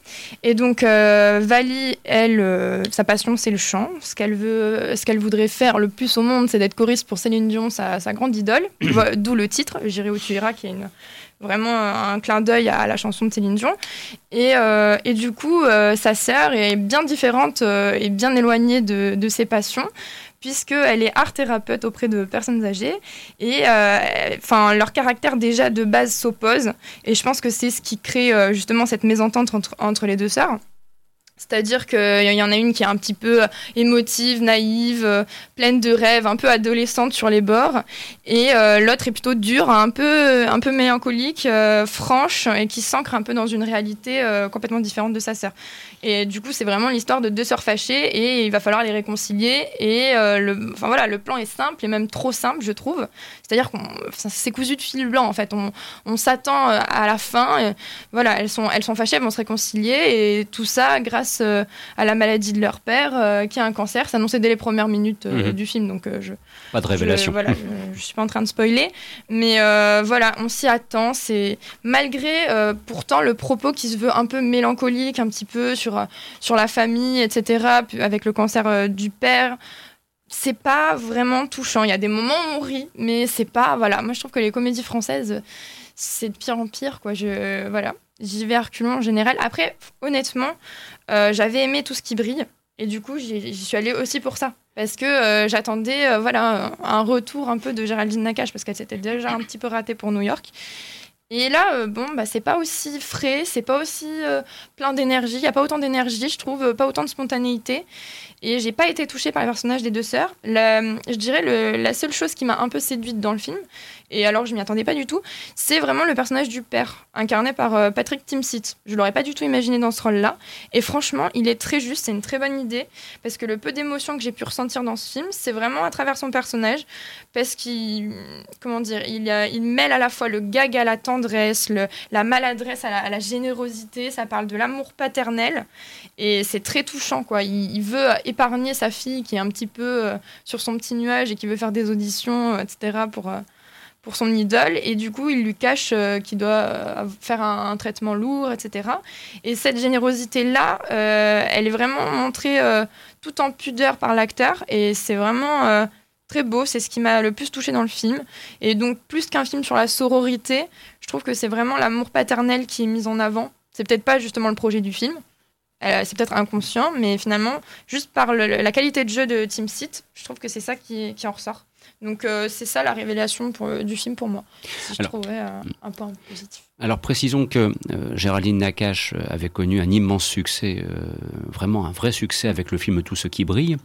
Et donc Vali, elle, sa passion c'est le chant. Ce qu'elle voudrait faire le plus au monde, c'est d'être choriste pour Céline Dion, sa grande idole. D'où le titre, J'irai où tu iras, qui est vraiment un clin d'œil à la chanson de Céline Dion. Et du coup, sa sœur est bien différente et bien éloignée de ses passions, puisqu'elle est art-thérapeute auprès de personnes âgées. Et leur caractère déjà de base s'oppose. Et je pense que c'est ce qui crée justement cette mésentente entre les 2 sœurs. C'est-à-dire qu'il y en a une qui est un petit peu émotive, naïve, pleine de rêves, un peu adolescente sur les bords. Et l'autre est plutôt dure, un peu mélancolique, franche, et qui s'ancre un peu dans une réalité complètement différente de sa sœur. Et du coup, c'est vraiment l'histoire de deux sœurs fâchées, et il va falloir les réconcilier. Et le plan est simple, et même trop simple, je trouve. C'est-à-dire qu'on c'est cousu de fil blanc, en fait. On s'attend à la fin. Et, elles sont fâchées, elles vont se réconcilier, et tout ça grâce à la maladie de leur père qui a un cancer, c'est annoncé dès les premières minutes du film, donc pas de révélation. Je suis pas en train de spoiler, mais on s'y attend. C'est malgré pourtant le propos qui se veut un peu mélancolique, un petit peu sur la famille, etc. Avec le cancer du père, c'est pas vraiment touchant. Il y a des moments où on rit, mais c'est pas Moi, je trouve que les comédies françaises, c'est de pire en pire, quoi. J'y vais à reculons en général. Après, honnêtement, j'avais aimé Tout ce qui brille. Et du coup, j'y suis allée aussi pour ça. Parce que j'attendais un retour un peu de Géraldine Nakache, parce qu'elle s'était déjà un petit peu ratée pour New York. Et là, c'est pas aussi frais, c'est pas aussi plein d'énergie. Il n'y a pas autant d'énergie, je trouve, pas autant de spontanéité. Et j'ai pas été touchée par les personnages des deux sœurs. Je dirais la seule chose qui m'a un peu séduite dans le film, et alors je m'y attendais pas du tout, c'est vraiment le personnage du père, incarné par Patrick Timsit. Je l'aurais pas du tout imaginé dans ce rôle-là. Et franchement, il est très juste, c'est une très bonne idée, parce que le peu d'émotion que j'ai pu ressentir dans ce film, c'est vraiment à travers son personnage, parce qu'il, il mêle à la fois le gag à la tendresse, la maladresse à la générosité, ça parle de l'amour paternel, et c'est très touchant, quoi. Il veut épargner sa fille qui est un petit peu sur son petit nuage et qui veut faire des auditions, etc., pour son idole, et du coup il lui cache qu'il doit faire un traitement lourd, etc. Et cette générosité là, elle est vraiment montrée tout en pudeur par l'acteur, et c'est vraiment très beau. C'est ce qui m'a le plus touchée dans le film, et donc plus qu'un film sur la sororité, je trouve que c'est vraiment l'amour paternel qui est mis en avant. C'est peut-être pas justement le projet du film, c'est peut-être inconscient, mais finalement juste par la qualité de jeu de Timsit, je trouve que c'est ça qui en ressort. Donc c'est ça la révélation du film pour moi, si je trouvais un point positif. Alors précisons que Géraldine Nakache avait connu un immense succès, vraiment un vrai succès avec le film Tout ce qui brille,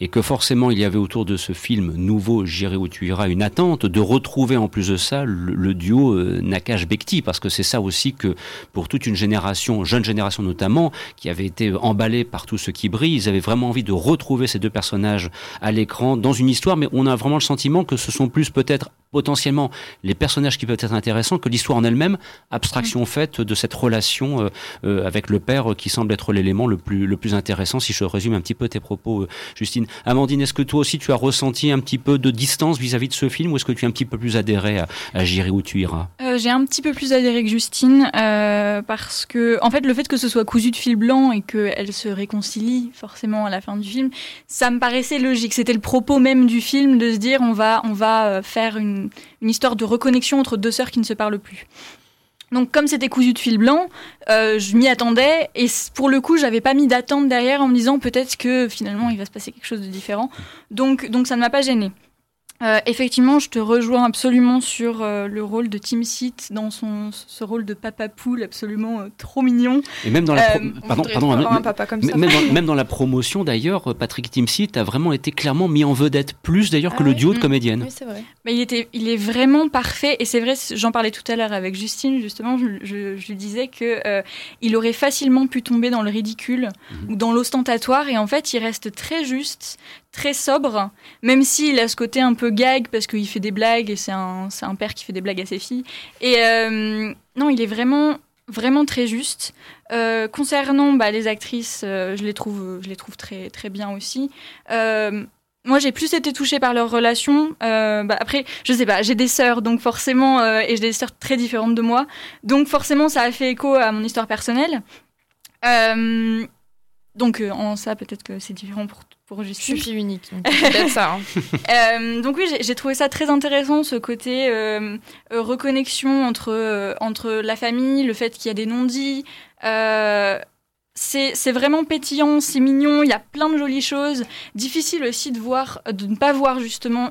et que forcément il y avait autour de ce film nouveau J'irai où tu iras une attente de retrouver en plus de ça le duo Nakache-Bekti, parce que c'est ça aussi que pour toute une génération, jeune génération notamment, qui avait été emballée par Tout ce qui brille, ils avaient vraiment envie de retrouver ces deux personnages à l'écran dans une histoire, mais on a vraiment le sentiment que ce sont plus peut-être potentiellement les personnages qui peuvent être intéressants que l'histoire en elle-même, abstraction faite de cette relation avec le père qui semble être l'élément le plus intéressant, si je résume un petit peu tes propos, Justine. Amandine, est-ce que toi aussi tu as ressenti un petit peu de distance vis-à-vis de ce film, ou est-ce que tu as un petit peu plus adhéré à J'irai où tu iras? J'ai un petit peu plus adhéré que Justine, parce que en fait le fait que ce soit cousu de fil blanc et qu'elle se réconcilie forcément à la fin du film, ça me paraissait logique. C'était le propos même du film, de se dire on va faire une histoire de reconnexion entre deux sœurs qui ne se parlent plus. Donc comme c'était cousu de fil blanc, je m'y attendais, et pour le coup j'avais pas mis d'attente derrière en me disant peut-être que finalement il va se passer quelque chose de différent, donc ça ne m'a pas gênée. Effectivement, je te rejoins absolument sur le rôle de Timsit dans ce rôle de papa poule absolument trop mignon. Et même dans la même dans la promotion d'ailleurs, Patrick Timsit a vraiment été clairement mis en vedette, plus d'ailleurs que le duo de comédiennes. Oui, c'est vrai. Mais il est vraiment parfait, et c'est vrai, j'en parlais tout à l'heure avec Justine justement, je lui disais que il aurait facilement pu tomber dans le ridicule ou dans l'ostentatoire, et en fait, il reste très juste, très sobre, même s'il a ce côté un peu gag parce qu'il fait des blagues, et c'est un père qui fait des blagues à ses filles. Et non, il est vraiment, vraiment très juste. Concernant les actrices, je les trouve très, très bien aussi. Moi, j'ai plus été touchée par leur relation. Après, je sais pas, j'ai des sœurs, donc forcément, et j'ai des sœurs très différentes de moi, donc forcément, ça a fait écho à mon histoire personnelle. Donc, en ça, peut-être que c'est différent pour Justine. Je suis unique, donc c'est peut-être ça. Donc oui, j'ai trouvé ça très intéressant, ce côté reconnexion entre la famille, le fait qu'il y a des non-dits. C'est vraiment pétillant, c'est mignon, il y a plein de jolies choses. Difficile aussi de ne pas voir justement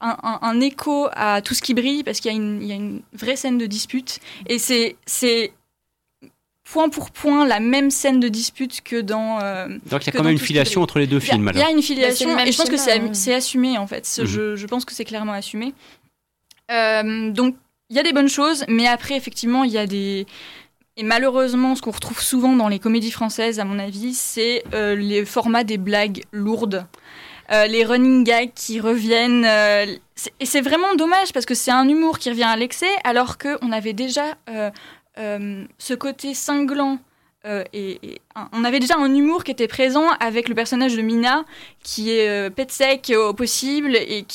un écho à Tout ce qui brille, parce qu'il y a une vraie scène de dispute. Et c'est point pour point la même scène de dispute que dans... Donc il y a quand même une filation entre les deux films. Il y a une filation et je pense que c'est assumé en fait. Mm-hmm. Je pense que c'est clairement assumé. Donc il y a des bonnes choses, mais après effectivement il y a des... Et malheureusement, ce qu'on retrouve souvent dans les comédies françaises, à mon avis, c'est les formats des blagues lourdes. Les running gags qui reviennent. Et c'est vraiment dommage parce que c'est un humour qui revient à l'excès, alors qu'on avait déjà ce côté cinglant. On avait déjà un humour qui était présent avec le personnage de Mina, qui est pète sec au possible et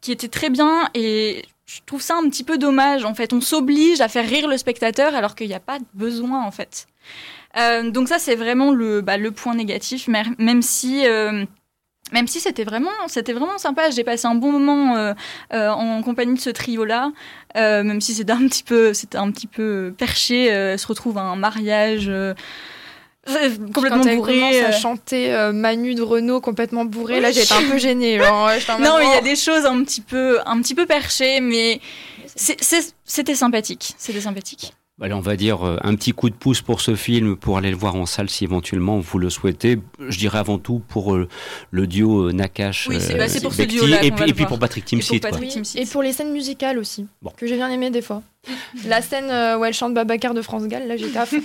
qui était très bien. Et je trouve ça un petit peu dommage, en fait. On s'oblige à faire rire le spectateur alors qu'il n'y a pas de besoin, en fait. Donc ça, c'est vraiment le point négatif, même si c'était vraiment sympa. J'ai passé un bon moment en compagnie de ce trio-là, même si c'était un petit peu perché. Se retrouve à un mariage... complètement quand bourré. Quand elle commence à chanter Manu de Renaud complètement bourré, là j'étais un peu gênée. Genre, non, mais il y a des choses un petit peu perchées, mais c'était sympathique. Allez, on va dire un petit coup de pouce pour ce film, pour aller le voir en salle si éventuellement vous le souhaitez. Je dirais avant tout pour le duo Nakache, oui, c'est pour Bekti, ce duo-là, et puis pour Patrick Timsit. Et pour les scènes musicales aussi, que j'ai bien aimé des fois. La scène où elle chante Babacar de France Gall, là j'étais à fond.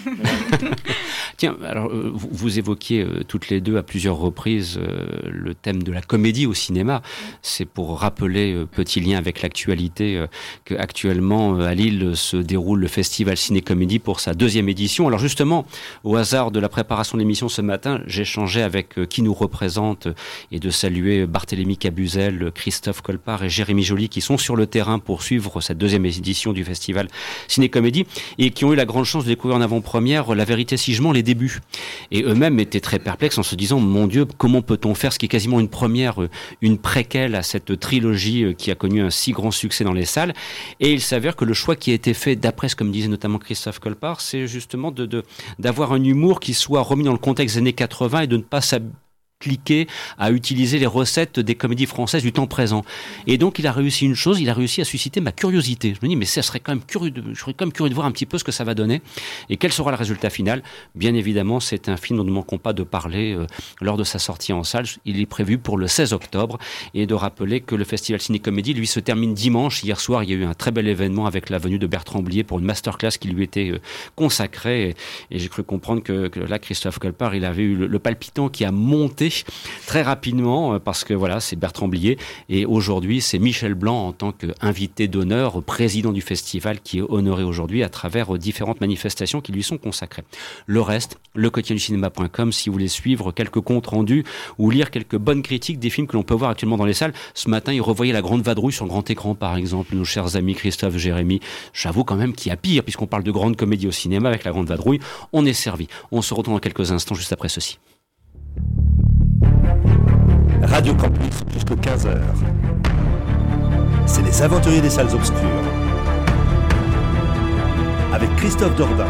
Tiens, alors vous évoquiez toutes les deux à plusieurs reprises le thème de la comédie au cinéma. C'est pour rappeler, petit lien avec l'actualité, qu'actuellement à Lille se déroule le festival Ciné-Comédie pour sa 2e édition. Alors justement, au hasard de la préparation de l'émission ce matin, j'échangeais avec qui nous représente et de saluer Barthélémy Cabuzel, Christophe Colpart et Jérémy Joly qui sont sur le terrain pour suivre cette 2e édition du festival Ciné-Comédie et qui ont eu la grande chance de découvrir en avant-première La Vérité si je mens, les débuts. Et eux-mêmes étaient très perplexes en se disant, mon Dieu, comment peut-on faire ce qui est quasiment une première, une préquelle à cette trilogie qui a connu un si grand succès dans les salles. Et il s'avère que le choix qui a été fait, d'après ce que me disait notamment Christophe Colpart, c'est justement d'avoir un humour qui soit remis dans le contexte des années 80 et de ne pas cliquer à utiliser les recettes des comédies françaises du temps présent. Et donc, il a réussi une chose, il a réussi à susciter ma curiosité. Je me dis, mais ça serait quand même je serais quand même curieux de voir un petit peu ce que ça va donner et quel sera le résultat final. Bien évidemment, c'est un film dont nous ne manquons pas de parler lors de sa sortie en salle. Il est prévu pour le 16 octobre et de rappeler que le Festival Ciné-Comédie, lui, se termine dimanche. Hier soir, il y a eu un très bel événement avec la venue de Bertrand Blier pour une masterclass qui lui était consacrée. Et j'ai cru comprendre que là, Christophe Colpart, il avait eu le palpitant qui a monté très rapidement, parce que voilà, c'est Bertrand Blier, et aujourd'hui c'est Michel Blanc en tant qu'invité d'honneur, président du festival, qui est honoré aujourd'hui à travers différentes manifestations qui lui sont consacrées. Le reste, lequotidienducinema.com, si vous voulez suivre quelques comptes rendus ou lire quelques bonnes critiques des films que l'on peut voir actuellement dans les salles. Ce matin, ils revoyaient La Grande Vadrouille sur le grand écran, par exemple, nos chers amis Christophe, Jérémy. J'avoue quand même qu'il y a pire, puisqu'on parle de grande comédie au cinéma avec La Grande Vadrouille. On est servi. On se retrouve dans quelques instants, juste après ceci. Radio Campus jusqu'à 15h. C'est les aventuriers des salles obscures. Avec Christophe Dordain.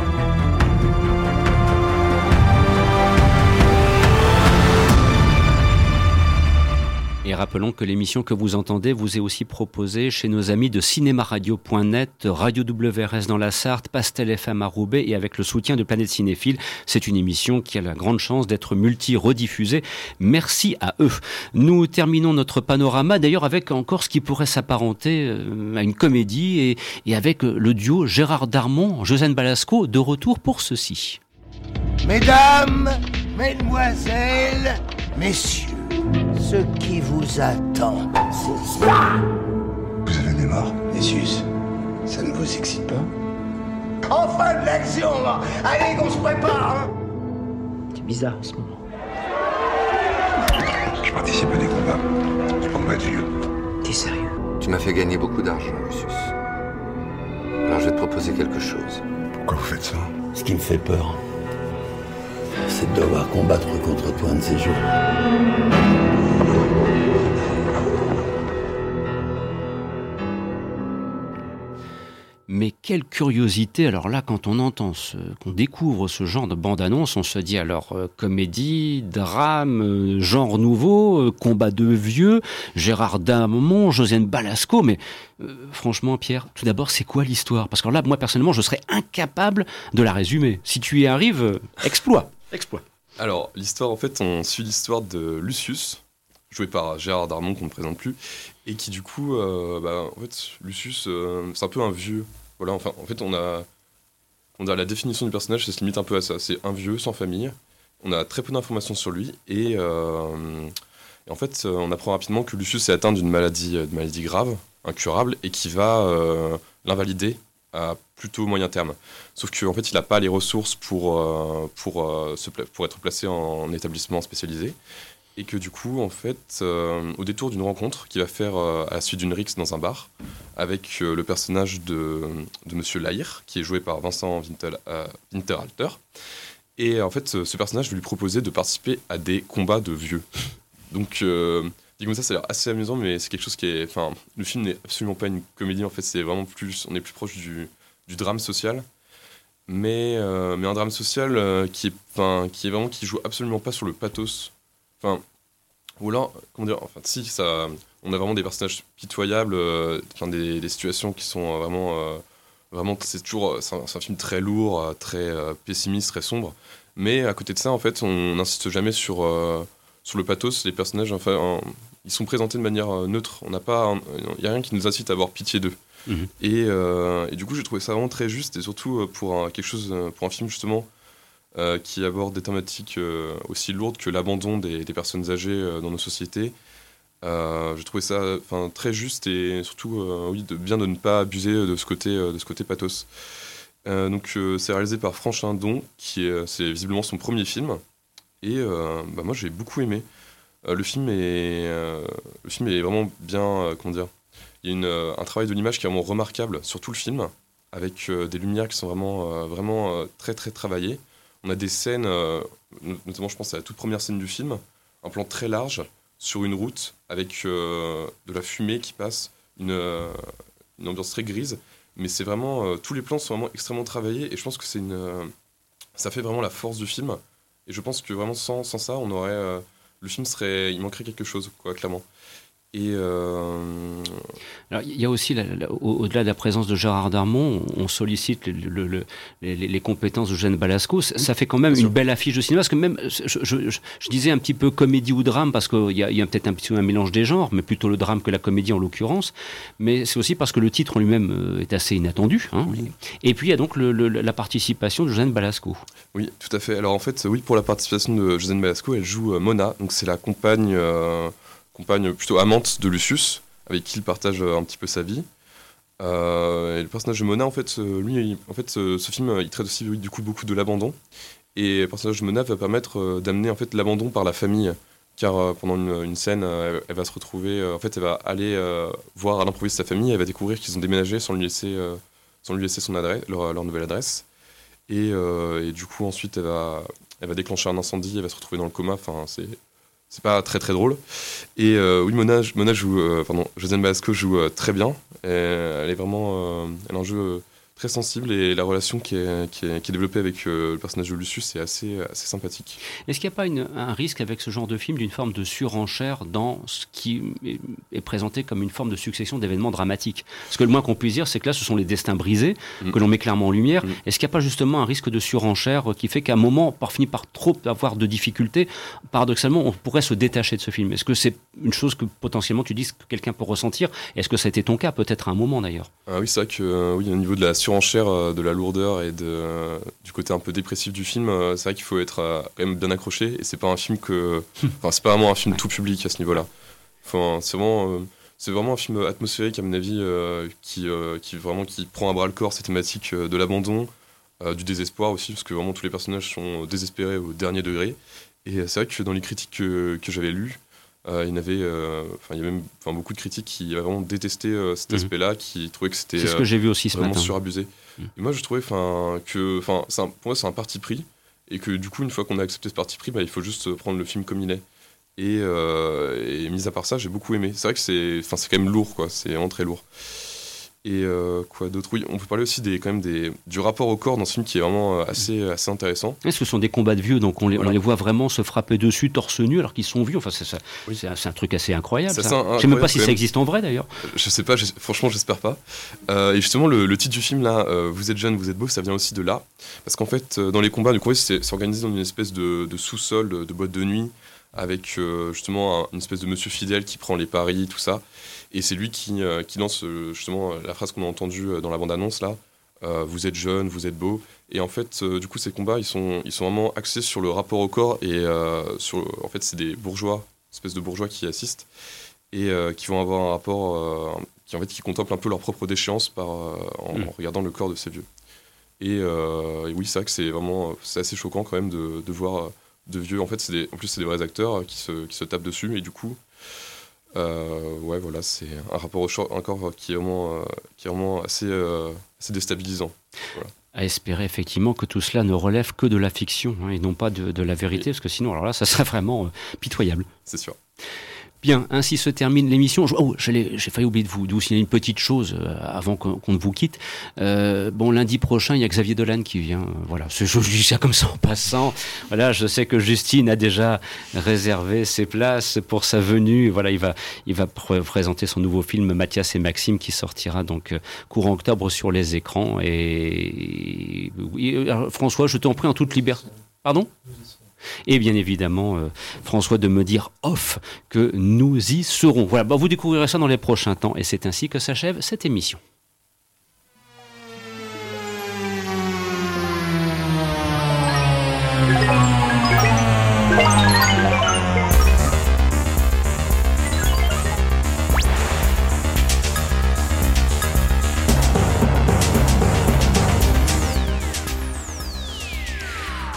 Et rappelons que l'émission que vous entendez vous est aussi proposée chez nos amis de cinémaradio.net, Radio WRS dans la Sarthe, Pastel FM à Roubaix et avec le soutien de Planète Cinéphile. C'est une émission qui a la grande chance d'être multi-rediffusée. Merci à eux. Nous terminons notre panorama d'ailleurs avec encore ce qui pourrait s'apparenter à une comédie et avec le duo Gérard Darmon, Josiane Balasko, de retour pour ceci. Mesdames, mesdemoiselles, messieurs, ce qui vous attend, c'est ça. Vous avez des morts, Nessus. Ça ne vous excite pas? En fin de l'action, hein. Allez, qu'on se prépare, hein. C'est bizarre en ce moment. Je participe à des combats. Des combats de vieux. T'es sérieux? Tu m'as fait gagner beaucoup d'argent, Nessus. Alors je vais te proposer quelque chose. Pourquoi vous faites ça? Ce qui me fait peur, c'est de devoir combattre contre toi un de ces jours. Mais quelle curiosité. Alors là, quand on entend, qu'on découvre ce genre de bande-annonce, on se dit alors comédie, drame, genre nouveau, combat de vieux, Gérard Darmon, Josiane Balasko, mais franchement Pierre, tout d'abord c'est quoi l'histoire? Parce que là, moi personnellement, je serais incapable de la résumer. Si tu y arrives, exploit. Alors l'histoire, en fait, on suit l'histoire de Lucius, joué par Gérard Darmon, qu'on ne présente plus, et qui du coup, en fait, Lucius, c'est un peu un vieux. Voilà, enfin, en fait, on a la définition du personnage, ça se limite un peu à ça. C'est un vieux sans famille. On a très peu d'informations sur lui, et en fait, on apprend rapidement que Lucius est atteint d'une maladie grave, incurable, et qui va l'invalider à plutôt moyen terme. Sauf qu'en fait, il n'a pas les ressources pour être placé en établissement spécialisé. Et que du coup, en fait, au détour d'une rencontre qu'il va faire à la suite d'une rixe dans un bar avec le personnage de Monsieur Lahir, qui est joué par Vincent Winterhalter. Et en fait, ce personnage va lui proposer de participer à des combats de vieux. Donc, dit comme ça a l'air assez amusant, mais c'est quelque chose qui est... Enfin, le film n'est absolument pas une comédie, en fait, c'est vraiment plus... On est plus proche du drame social. Mais un drame social qui joue absolument pas sur le pathos. Enfin, ou alors, comment dire, enfin, si, ça, on a vraiment des personnages pitoyables, des situations qui sont vraiment, c'est un film très lourd, très pessimiste, très sombre, mais à côté de ça, en fait, on n'insiste jamais sur le pathos. Les personnages, enfin, ils sont présentés de manière neutre, il n'y a rien qui nous incite à avoir pitié d'eux. Mmh. Et du coup, j'ai trouvé ça vraiment très juste, et surtout pour un film, justement, qui aborde des thématiques aussi lourdes que l'abandon des personnes âgées dans nos sociétés. J'ai trouvé ça très juste, et surtout de ne pas abuser de ce côté pathos. Donc c'est réalisé par Frank Langella, c'est visiblement son premier film, et moi j'ai beaucoup aimé. Le film est vraiment bien, comment dire. Il y a un travail de l'image qui est vraiment remarquable sur tout le film, avec des lumières qui sont vraiment très très travaillées. On a des scènes, notamment je pense à la toute première scène du film, un plan très large sur une route avec de la fumée qui passe, une ambiance très grise, mais c'est vraiment, tous les plans sont vraiment extrêmement travaillés, et je pense que ça fait vraiment la force du film, et je pense que vraiment sans ça, on aurait, il manquerait quelque chose, quoi, clairement. Alors, il y a aussi, au-delà de la présence de Gérard Darmon, on sollicite les compétences de Josiane Balasko. Ça fait quand même une belle affiche de cinéma, parce que même, je disais un petit peu comédie ou drame, parce qu'il y a peut-être un petit mélange des genres, mais plutôt le drame que la comédie en l'occurrence. Mais c'est aussi parce que le titre en lui-même est assez inattendu. Hein. Oui. Et puis il y a donc la participation de Josiane Balasko. Oui, tout à fait. Alors en fait, oui, pour la participation de Josiane Balasko, elle joue Mona, donc c'est la compagne plutôt amante de Lucius, avec qui il partage un petit peu sa vie. Et le personnage de Mona, en fait, ce film, il traite aussi du coup beaucoup de l'abandon. Et le personnage de Mona va permettre d'amener en fait l'abandon par la famille, car pendant une scène, elle va se retrouver, en fait, elle va aller voir à l'improviste sa famille, elle va découvrir qu'ils ont déménagé sans lui laisser, son adresse, leur nouvelle adresse. Et du coup, ensuite, elle va déclencher un incendie, elle va se retrouver dans le coma. Enfin, c'est pas très très drôle. Et oui, Josiane Balasko joue très bien. Et elle est vraiment... elle a un jeu très sensible, et la relation qui est développée avec le personnage de Lucius est assez sympathique. Est-ce qu'il n'y a pas un risque avec ce genre de film d'une forme de surenchère dans ce qui est présenté comme une forme de succession d'événements dramatiques? Parce que le moins qu'on puisse dire, c'est que là, ce sont les destins brisés que l'on met clairement en lumière. Est-ce qu'il n'y a pas justement un risque de surenchère qui fait qu'à un moment, on finit par trop avoir de difficultés? Paradoxalement, on pourrait se détacher de ce film. Est-ce que c'est une chose que potentiellement tu dis que quelqu'un peut ressentir? Est-ce que ça a été ton cas, peut-être à un moment d'ailleurs? Ah oui, c'est vrai que au niveau de la surenchère, de la lourdeur et du côté un peu dépressif du film, c'est vrai qu'il faut être quand même bien accroché, et c'est pas un film c'est pas vraiment un film tout public à ce niveau-là. Enfin, c'est vraiment un film atmosphérique à mon avis, qui prend à bras le corps ces thématiques de l'abandon, du désespoir aussi, parce que vraiment tous les personnages sont désespérés au dernier degré. Et c'est vrai que dans les critiques que j'avais lues, il y a même beaucoup de critiques qui vraiment détestaient cet aspect-là, qui trouvaient que c'était c'est ce que j'ai vu aussi ce vraiment matin. Surabusé. Et moi je trouvais que pour moi c'est un parti pris, et que du coup une fois qu'on a accepté ce parti pris, il faut juste prendre le film comme il est. Et mis à part ça, j'ai beaucoup aimé. C'est vrai que c'est quand même lourd, quoi. C'est vraiment très lourd. Et quoi d'autre? Oui, on peut parler aussi du rapport au corps dans ce film qui est vraiment assez intéressant. Est-ce que ce sont des combats de vieux, donc on les voit vraiment se frapper dessus torse nu alors qu'ils sont vieux. Enfin, c'est un truc assez incroyable. Ça. Je ne sais même pas si ça existe en vrai d'ailleurs. Je ne sais pas, franchement, j'espère pas. Et justement, le titre du film là, Vous êtes jeune, vous êtes beau, ça vient aussi de là. Parce qu'en fait, dans les combats, du coup, c'est organisé dans une espèce de sous-sol, de boîte de nuit, avec justement une espèce de monsieur fidèle qui prend les paris, tout ça. Et c'est lui qui lance justement la phrase qu'on a entendue dans la bande-annonce, là, vous êtes jeune, vous êtes beau. Et en fait, du coup, ces combats, ils sont vraiment axés sur le rapport au corps. Et en fait, c'est des bourgeois, espèce de bourgeois qui assistent et qui vont avoir un rapport qui contemple un peu leur propre déchéance en regardant le corps de ces vieux. Et oui, c'est vrai que c'est assez choquant quand même de voir de vieux. En fait, en plus, c'est des vrais acteurs qui se tapent dessus. Et du coup... c'est un rapport au corps qui est vraiment assez déstabilisant. Voilà. À espérer effectivement que tout cela ne relève que de la fiction et non pas de la vérité, parce que sinon, alors là, ça serait vraiment pitoyable. C'est sûr. Bien, ainsi se termine l'émission. J'ai failli oublier de vous signaler une petite chose avant qu'on ne vous quitte. Lundi prochain, il y a Xavier Dolan qui vient. Voilà, je dis ça comme ça en passant. Voilà, je sais que Justine a déjà réservé ses places pour sa venue. Voilà, il va présenter son nouveau film Mathias et Maxime qui sortira donc courant octobre sur les écrans. Et oui, alors, François, je t'en prie en toute liberté. Pardon ? Et bien évidemment, François de me dire off que nous y serons. Voilà, vous découvrirez ça dans les prochains temps et c'est ainsi que s'achève cette émission.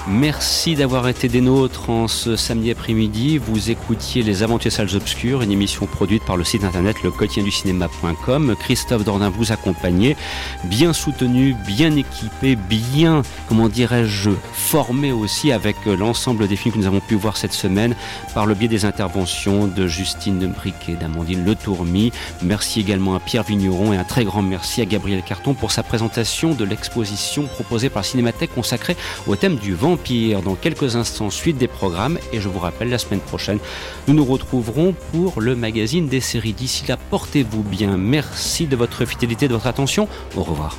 Merci d'avoir été des nôtres en ce samedi après-midi. Vous écoutiez Les Aventures Salles Obscures, une émission produite par le site internet lequotidienducinema.com. Christophe Dordain vous accompagnait, bien soutenu, bien équipé, bien, formé aussi avec l'ensemble des films que nous avons pu voir cette semaine par le biais des interventions de Justine Briquet, d'Amandine Letourmy. Merci également à Pierre Vigneron et un très grand merci à Gabriel Carton pour sa présentation de l'exposition proposée par la Cinémathèque consacrée au thème du vampire. Dans quelques instants, suite des programmes. Et je vous rappelle, la semaine prochaine, nous nous retrouverons pour le magazine des séries. D'ici là, portez-vous bien. Merci de votre fidélité, de votre attention. Au revoir.